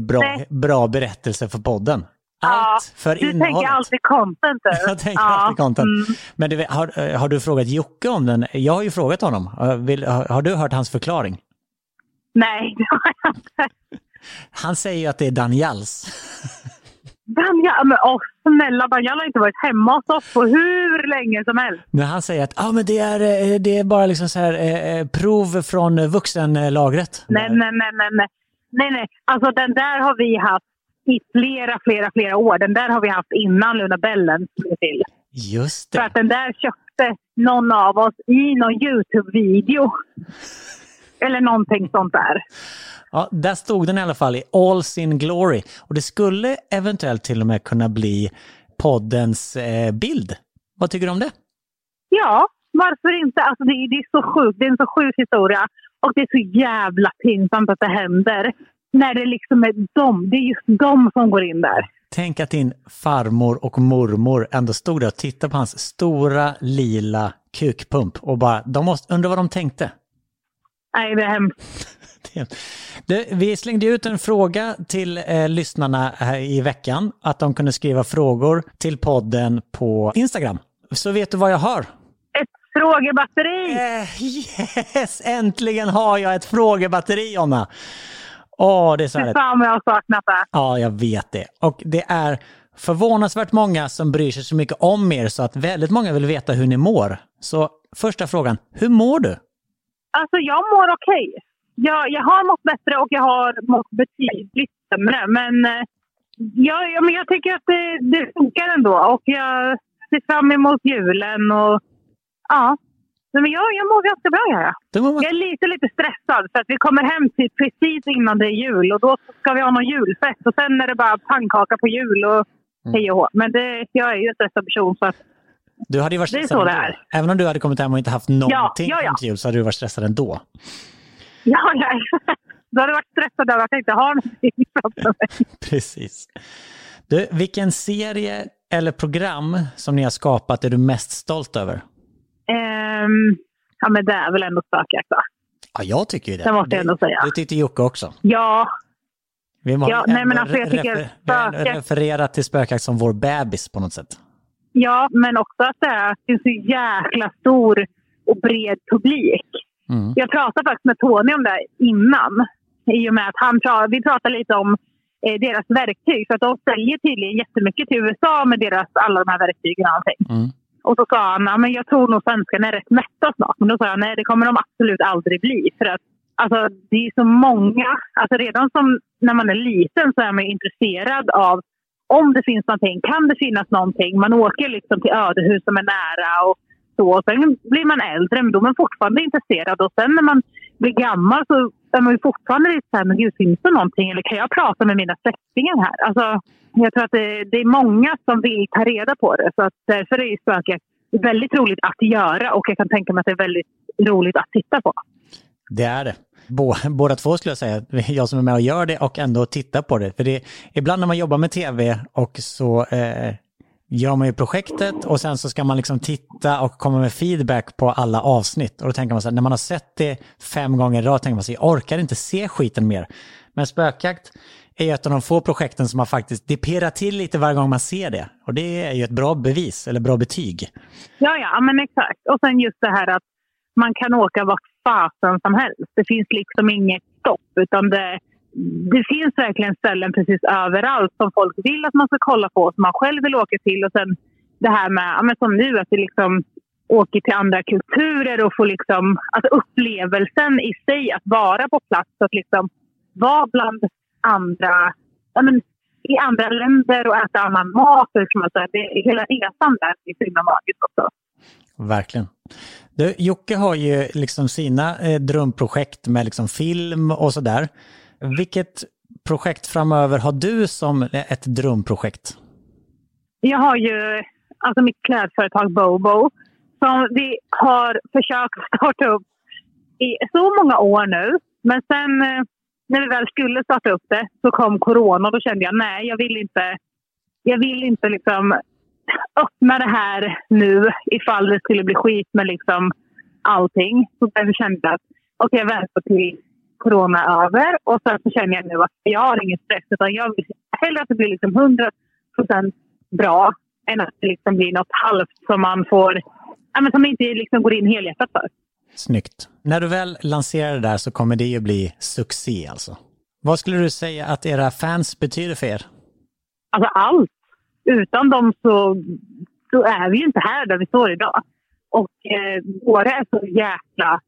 bra berättelse för podden. Allt för du innehållet. Tänker alltid content. Jag tänker alltid content. Mm. Men det, har du frågat Jocke om den? Jag har ju frågat honom. Har du hört hans förklaring? Nej, det har jag inte. Han säger ju att det är Daniels. Men snälla, Daniel har inte varit hemma hos oss på hur länge som helst. När han säger att men det är bara liksom så här, prov från vuxenlagret. Nej. Alltså den där har vi haft i flera år. Den där har vi haft innan Luna Bellen blev till. Just det. För att den där köpte någon av oss i någon YouTube-video. Eller någonting sånt där. Ja, där stod den i alla fall i all sin glory. Och det skulle eventuellt till och med kunna bli poddens bild. Vad tycker du om det? Ja, varför inte? Alltså det är så sjukt. Det är en så sjuk historia. Och det är så jävla pinsamt att det händer. När det liksom är dem. Det är just dem som går in där. Tänk att din farmor och mormor ändå stod där och tittade på hans stora lila kukpump. Och bara, undrar vad de tänkte. Nej, det är hemskt. Vi slängde ut en fråga till lyssnarna här i veckan att de kunde skriva frågor till podden på Instagram. Så vet du vad jag har? Ett frågebatteri! Yes, äntligen har jag ett frågebatteri, Jonna. Det är så här. Fan vad jag har saknat det. Ja, jag vet det. Och det är förvånansvärt många som bryr sig så mycket om er så att väldigt många vill veta hur ni mår. Så första frågan, hur mår du? Alltså jag mår okej. Jag har mått bättre och jag har mått betydligt sämre. Men jag tycker att det funkar ändå. Och jag ser fram emot julen. Och, ja. Men jag mår ganska bra här. Jag är lite stressad. För att vi kommer hem till precis innan det är jul. Och då ska vi ha någon julfest. Och sen är det bara pannkaka på jul. Och hej och hå. Men jag är ju en stressad person. Så att du hade ju varit stressad ändå. Även om du hade kommit hem och inte haft någonting till jul så hade du varit stressad ändå. Ja. Då har du varit stressad över att jag inte har någonting framför mig. Precis. Du, vilken serie eller program som ni har skapat är du mest stolt över? Men det är väl ändå Spökjakt, va? Ja, jag tycker ju det. Det måste jag ändå säga. Du tyckte Jocke också. Ja. Vi måste referera till Spökjakt som vår bebis på något sätt. Ja, men också att det är en så jäkla stor och bred publik. Mm. Jag pratade faktiskt med Tony om det innan. I och med att vi pratade lite om deras verktyg. För att de säljer tydligen jättemycket till USA med alla de här verktygen och allting. Mm. Och så sa han, men jag tror nog svenskarna är rätt mätta snart. Men då sa jag, nej det kommer de absolut aldrig bli. För att alltså, det är så många, alltså redan som när man är liten så är man intresserad av om det finns någonting, kan det finnas någonting. Man åker liksom till ödehus som är nära och så. Och sen blir man äldre, men då är man fortfarande intresserad. Och sen när man blir gammal så är man ju fortfarande lite så här, men gud, finns det någonting? Eller kan jag prata med mina släktingar här? Alltså, jag tror att det är många som vill ta reda på det. Så att därför är Spökjakt väldigt roligt att göra. Och jag kan tänka mig att det är väldigt roligt att titta på. Det är det. Båda två skulle jag säga. Jag som är med och gör det och ändå tittar på det. För det är, ibland när man jobbar med tv och så... gör man ju projektet och sen så ska man liksom titta och komma med feedback på alla avsnitt. Och då tänker man så här, när man har sett det 5 gånger idag tänker man så här, jag orkar inte se skiten mer. Men Spökjakt är ju ett av de få projekten som man faktiskt, det pirrar till lite varje gång man ser det. Och det är ju ett bra bevis, eller bra betyg. Ja, men exakt. Och sen just det här att man kan åka vart fasen som helst. Det finns liksom inget stopp, utan det finns verkligen ställen precis överallt som folk vill att man ska kolla på, som man själv vill åka till. Och sen det här med, som nu, att vi liksom åker till andra kulturer och får liksom, alltså upplevelsen i sig att vara på plats. Att liksom vara bland andra, i andra länder och äta annan mat. Hela resan där är så magiskt också. Verkligen. Du, Jocke har ju liksom sina drömprojekt med liksom film och sådär. Vilket projekt framöver har du som ett drömprojekt? Jag har ju mitt klädföretag Bobo som vi har försökt starta upp i så många år nu. Men sen när vi väl skulle starta upp det så kom corona och då kände jag nej, jag vill inte liksom öppna det här nu ifall det skulle bli skit med liksom allting. Så jag kände att jag väntar till corona över och sen så känner jag nu att jag har ingen stress utan jag vill hellre att det blir liksom 100% bra än att det liksom blir något halvt som man får som inte liksom går in helhjärtat för. Snyggt. När du väl lanserar det där så kommer det ju bli succé alltså. Vad skulle du säga att era fans betyder för er? Alltså allt. Utan dem så är vi ju inte här där vi står idag. Och våra är så jäkla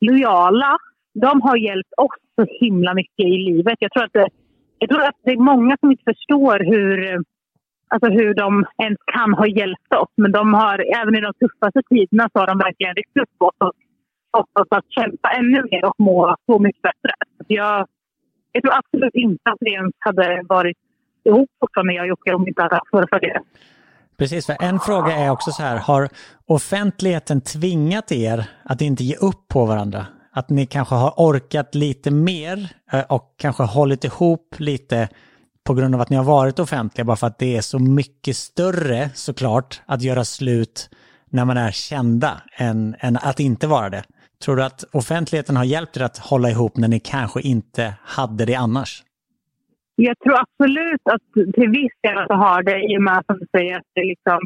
lojala. De har hjälpt oss så himla mycket i livet. Jag tror att det är många som inte förstår hur de ens kan ha hjälpt oss. Men de har, även i de tuffaste tiderna, så har de verkligen ryckt upp oss och fått oss att kämpa ännu mer och må så mycket bättre. Jag tror absolut inte att vi ens hade varit ihop fortfarande jag och Jocke om inte hade haft det. Precis, för en fråga är också så här. Har offentligheten tvingat er att inte ge upp på varandra? Att ni kanske har orkat lite mer och kanske hållit ihop lite på grund av att ni har varit offentliga, bara för att det är så mycket större såklart att göra slut när man är kända än att inte vara det. Tror du att offentligheten har hjälpt er att hålla ihop när ni kanske inte hade det annars? Jag tror absolut att till viss del så har det, i och med som du säger att det, liksom,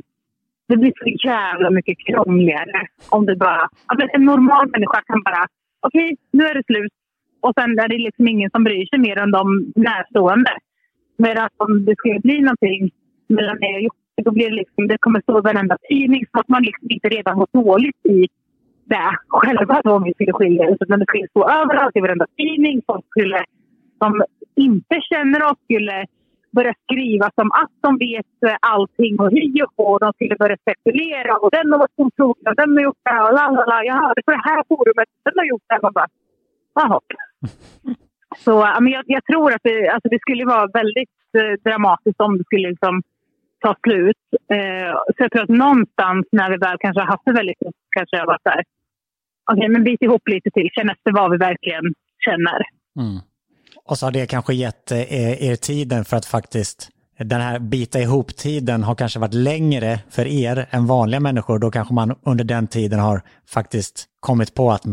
det blir så jävla mycket krångligare om det bara, att en normal människa kan bara okej, nu är det slut, och sen är det liksom ingen som bryr sig mer än de närstående. Medan om det skulle bli någonting mellan mig och Jocke, då blir det liksom, det kommer stå varenda tidning, så att man liksom inte redan har dåligt i det själva då, om vi skulle skilja, utan det skulle stå överallt i varenda tidning, folk skulle, som inte känner oss, skulle börja skriva som att de vet allting och hur och de skulle börja spekulera och den har varit otrogen och den har gjort det här och lalala, jag hörde på det här forumet den har gjort det här, man bara jaha. Så men jag tror att det skulle vara väldigt dramatiskt om det skulle liksom ta slut. Så jag tror att någonstans när vi väl kanske har haft det väldigt, kanske jag var så här okej, men bit ihop lite till, känner efter vad vi verkligen känner. Mm. Och så har det kanske gett er tiden för att faktiskt, den här bita ihop-tiden har kanske varit längre för er än vanliga människor. Då kanske man under den tiden har faktiskt kommit på att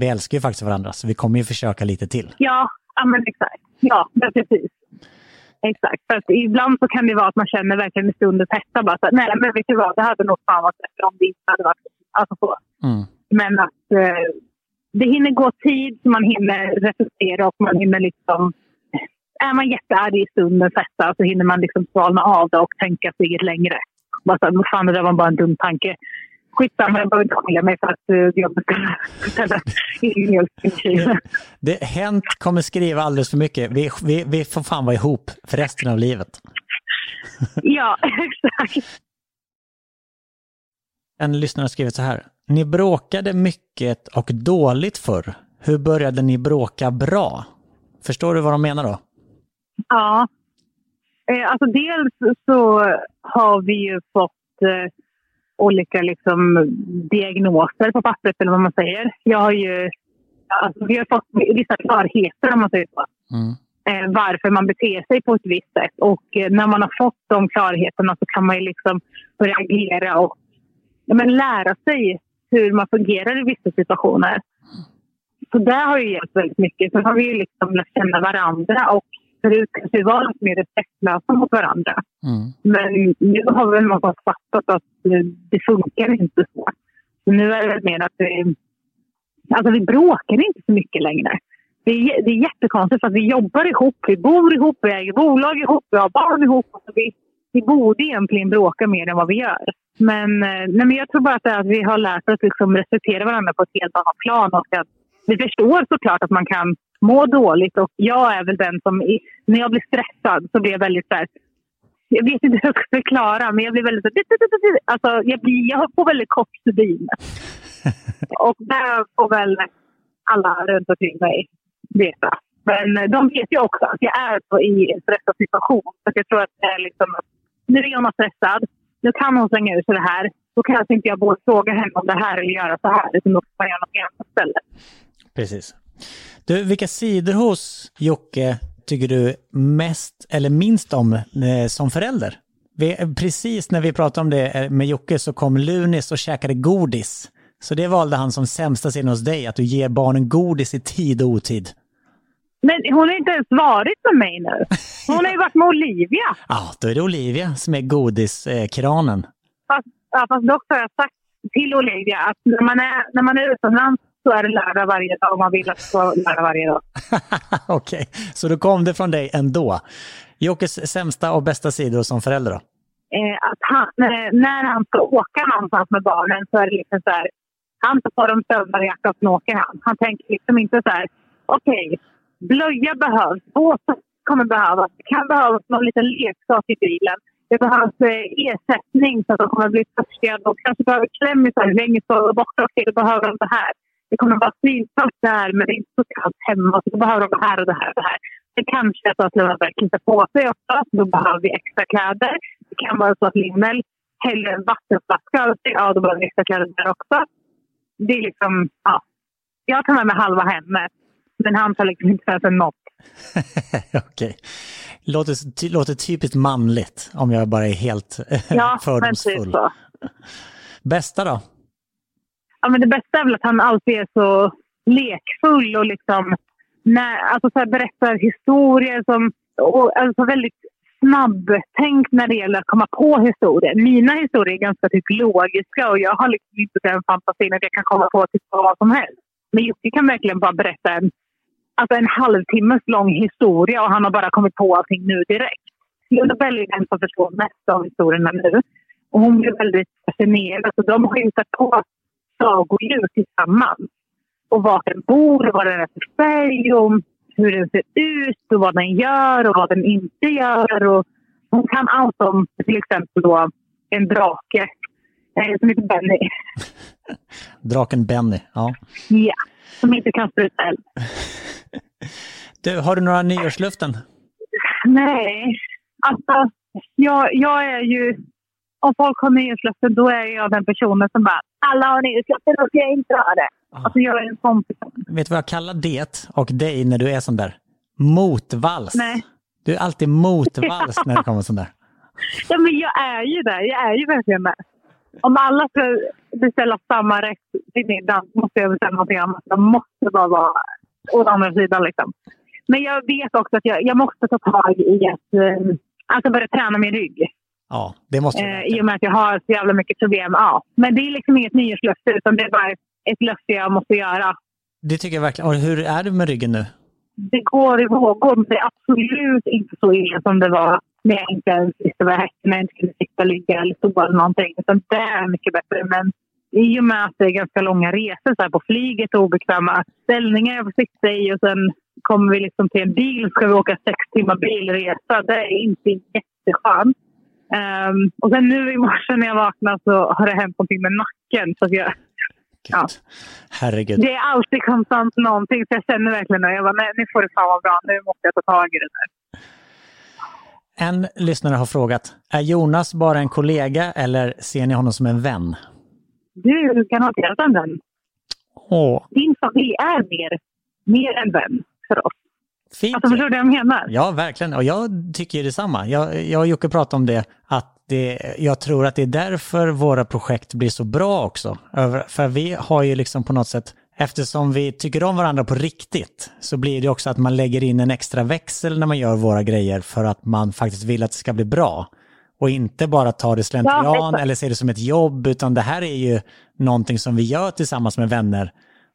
vi älskar ju faktiskt varandra, så vi kommer ju försöka lite till. Ja, men exakt. Ja, precis. Exakt. För att ibland så kan det vara att man känner verkligen i stunden testa bara så att nej, men vet du vad, det hade nog fan varit bättre om det inte hade varit alltså så. Mm. Men att det hinner gå tid så man hinner reflektera och man hinner liksom, är man jättearg i stunden fästa, så hinner man liksom svalna av det och tänka sig längre. Bara så, vad fan, det där var bara en dum tanke. Skitsamma, jag behöver inte skilja mig för att jag beställer in. Det hänt kommer skriva alldeles för mycket. Vi får fan vara ihop för resten av livet. Ja, exakt. En lyssnare har skrivit så här. Ni bråkade mycket och dåligt förr. Hur började ni bråka bra? Förstår du vad de menar då? Ja. Alltså dels så har vi ju fått olika liksom diagnoser på pappret, eller vad man säger. Jag har ju, alltså vi har fått vissa klarheter, om man säger så. Mm. Varför man beter sig på ett visst sätt. Och när man har fått de klarheterna så kan man ju liksom börja agera och men lära sig hur man fungerar i vissa situationer. Så där har ju hjälpt väldigt mycket. Så har vi ju liksom lärt känna varandra och förut kanske vi var lite mer respektlösa mot varandra. Mm. Men nu har väl man bara fattat att det funkar inte så. Så nu är det mer att vi bråkar inte så mycket längre. Det är jättekonstigt för att vi jobbar ihop, vi bor ihop, vi äger bolag ihop, vi har barn ihop. Och vi borde egentligen bråka mer än vad vi gör. Men jag tror bara att vi har lärt oss att liksom respektera varandra på ett helt annat plan. Och att vi förstår såklart att man kan må dåligt. Och jag är väl den som, när jag blir stressad så blir jag väldigt så här, jag vet inte hur jag ska förklara, men jag blir väldigt alltså jag får väldigt kort stubin. Och där får väl alla runt omkring mig veta. Men de vet ju också att jag är så i en stressad situation. Så jag tror att det är liksom, nu är Jonna stressad, nu kan hon slänga ut det här. Då kanske inte jag både fråga henne om det här eller göra så här. Det måste man göra något annat ställe. Precis. Du, vilka sidor hos Jocke tycker du mest eller minst om som förälder? Precis när vi pratade om det med Jocke så kom Lunis och käkade godis. Så det valde han som sämsta sidan hos dig, att du ger barnen godis i tid och otid. Men hon har inte ens varit med mig nu. Hon har ju varit med Olivia. Ja, då är det Olivia som är godiskranen. Fast dock har jag sagt till Olivia att när man är utomlands så är det lära varje dag, om man vill att så lära varje dag. Okej, så då kom det från dig ändå. Jockes sämsta och bästa sidor som förälder då? Att han, när han ska åka någonstans med barnen så är det liksom så här, han tar dem stövlarjacka och sen åker han. Han tänker liksom inte så här, okej, blöja behövs, båten kommer behövas, det kan behövas någon liten leksak i bilen. Det behövs ersättning så att de kommer bli törstiga. De kanske behöver klämmisar länge så borta och det behöver de det här. Det kommer vara svinsamt där men det är inte så kallt hemma så då behöver de det här och det här och det här. Det kanske är så att Luna Belle klipper på sig ofta, då behöver vi extra kläder. Det kan vara så att Linnell häller en vattenflaska och då behöver vi extra kläder där också. Det är liksom, ja. Jag tar med mig halva hemmet. Men han tar liksom inte för något. Okej. Låter typiskt manligt om jag bara är helt fördomsfull. Ja, men typ så. Bästa då? ja, men det bästa är väl att han alltid är så lekfull och liksom när, alltså så här, berättar historier som, och alltså väldigt snabbtänkt när det gäller att komma på historier. Mina historier är ganska typ logiska och jag har liksom inte den fantasin att jag kan komma på typ vad som helst. Men Jocke kan verkligen bara berätta en halvtimmes lång historia och han har bara kommit på allting nu direkt. Luna Belle är den som förstår mest av historierna nu. Och hon blir väldigt fascinerad. Alltså, de har hittat på sagodjur tillsammans. Och var den bor, vad den är för färg, om hur den ser ut och vad den gör och vad den inte gör. Och hon kan allt om till exempel då en drake som heter Benny. Draken Benny, ja. Ja, som inte kan spruta eld. Du, har du några nyårslöften? Nej, alltså jag är ju... Om folk har nyårslöften, då är jag den personen som bara, alla har nyårslöften och jag inte har det. Ah. Alltså jag är en sån person. Vet du vad jag kallar det och dig när du är sån där? Motvals. Nej. Du är alltid motvals när det kommer sån där. Ja, men jag är ju där. Jag är ju verkligen med. Om alla ska beställa samma rätt till middag måste jag beställa någonting annat. Jag måste bara vara åt andra sidan liksom. Men jag vet också att jag måste ta tag i att börja träna min rygg. Ja, det måste i och med att jag har så jävla mycket problem. Ja, men det är liksom inget nyårslöfte utan det är bara ett löfte jag måste göra. Det tycker jag verkligen. Och hur är det med ryggen nu? Det går i vågor, men det är absolut inte så illa som det var när jag inte ens visste vad jag hette, när jag inte kunde sitta, ligga eller stå eller någonting. Utan det är mycket bättre. Men i och med att det är ganska långa resor så här på flyget och obekväma ställningar jag får sitta i och sen kommer vi liksom till en bil, ska vi åka 6 timmar bilresa. Det är inte jätteskönt. Och sen nu i morse när jag vaknar så har det hänt någonting med nacken så att jag, ja. Herregud. Det är alltid konstant någonting så jag känner verkligen när jag bara, nej, nu får det fan vara bra, nu måste jag ta tag i det där. En lyssnare har frågat, är Jonas bara en kollega eller ser ni honom som en vän? Du kan ha helt en vän. Åh. Din familj är mer en vän för oss. Fint. Alltså, förstår du vad jag menar? Ja, verkligen. Och jag tycker ju detsamma. Jag och Jocke pratade om det. Att jag tror att det är därför våra projekt blir så bra också. För vi har ju liksom på något sätt, eftersom vi tycker om varandra på riktigt, så blir det också att man lägger in en extra växel när man gör våra grejer för att man faktiskt vill att det ska bli bra. Och inte bara ta det slentrian eller se det som ett jobb, utan det här är ju någonting som vi gör tillsammans med vänner.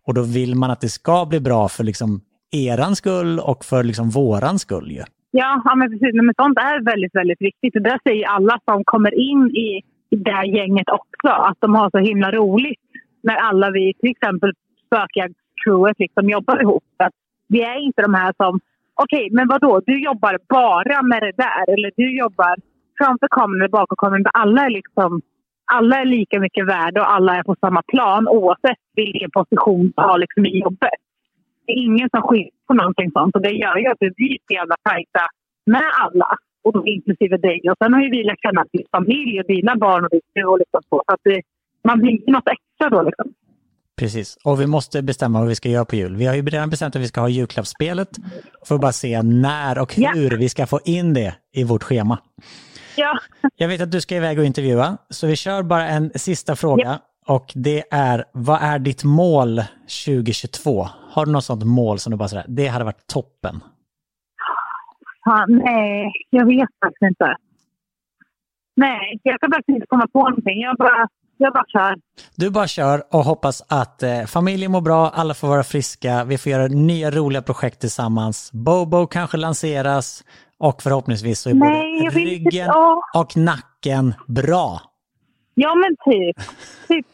Och då vill man att det ska bli bra för liksom erans skull och för liksom våran skull ju. Ja, men precis. Men sånt är väldigt, väldigt viktigt. Och det säger alla som kommer in i det här gänget också. Att de har så himla roligt när alla vi, till exempel Spökjakt-crewet, liksom jobbar ihop. Att vi är inte de här som, okej, men vadå? Du jobbar bara med det där. Eller du jobbar framför kameran eller bakom kameran. Alla är liksom, alla är lika mycket värda och alla är på samma plan oavsett vilken position du har liksom i jobbet. Det är ingen som skiljer på någonting sånt. Och det gör ju att vi blir så jävla tajta med alla. Och då inklusive dig. Och sen har ju vi lärt känna till familj och dina barn och ditt och liksom så. Så att man blir inte något extra då liksom. Precis. Och vi måste bestämma vad vi ska göra på jul. Vi har ju redan bestämt att vi ska ha julklappsspelet. För att bara se när och hur vi ska få in det i vårt schema. Ja. Jag vet att du ska iväg och intervjua. Så vi kör bara en sista fråga. Ja. Och det är, vad är ditt mål 2022? Har du något sånt mål som du bara sådär, det hade varit toppen? Fan, nej, jag vet faktiskt inte. Nej, jag kan faktiskt inte komma på någonting. Jag bara kör. Du bara kör och hoppas att familjen mår bra, alla får vara friska, vi får göra nya roliga projekt tillsammans. Bobo kanske lanseras och förhoppningsvis så är både ryggen och nacken bra. Ja, men typ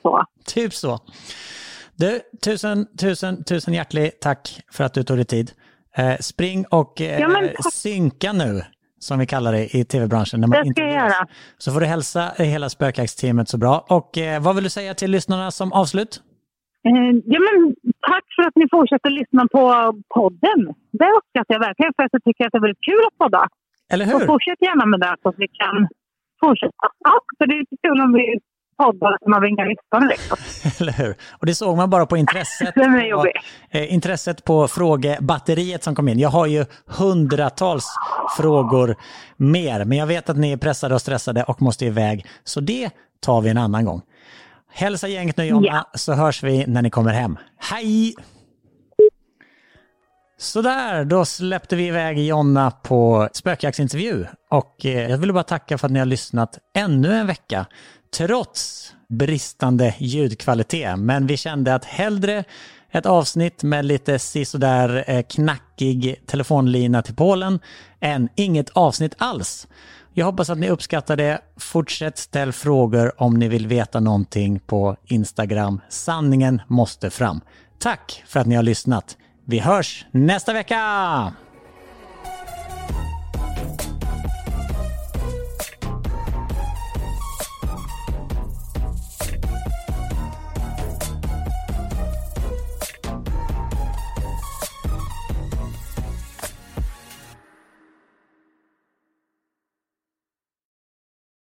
så. Typ så. Du, tusen hjärtligt tack för att du tog dig tid. Spring och synka nu, som vi kallar det i tv-branschen. När man det ska jag göra. Så får du hälsa hela Spökjaktsteamet så bra. Och vad vill du säga till lyssnarna som avslut? Tack för att ni fortsätter lyssna på podden. Det uppskattar jag verkligen, för att jag tycker att det är väldigt kul att podda. Eller hur? Och fortsätt gärna med det så att vi kan fortsätta. Ja, för det är inte kul om vi poddar som har vingar listan. Eller hur? Och det såg man bara på intresset. Intresset på frågebatteriet som kom in. Jag har ju 100-tals frågor mer. Men jag vet att ni är pressade och stressade och måste iväg. Så det tar vi en annan gång. Hälsa gänget nu, Jonna, så hörs vi när ni kommer hem. Hej! Så där, då släppte vi iväg Jonna på spökjaktsintervju. Och jag ville bara tacka för att ni har lyssnat ännu en vecka. Trots bristande ljudkvalitet. Men vi kände att hellre ett avsnitt med lite sisådär knackig telefonlina till Polen än inget avsnitt alls. Jag hoppas att ni uppskattar det. Fortsätt ställ frågor om ni vill veta någonting på Instagram. Sanningen måste fram. Tack för att ni har lyssnat. Vi hörs nästa vecka!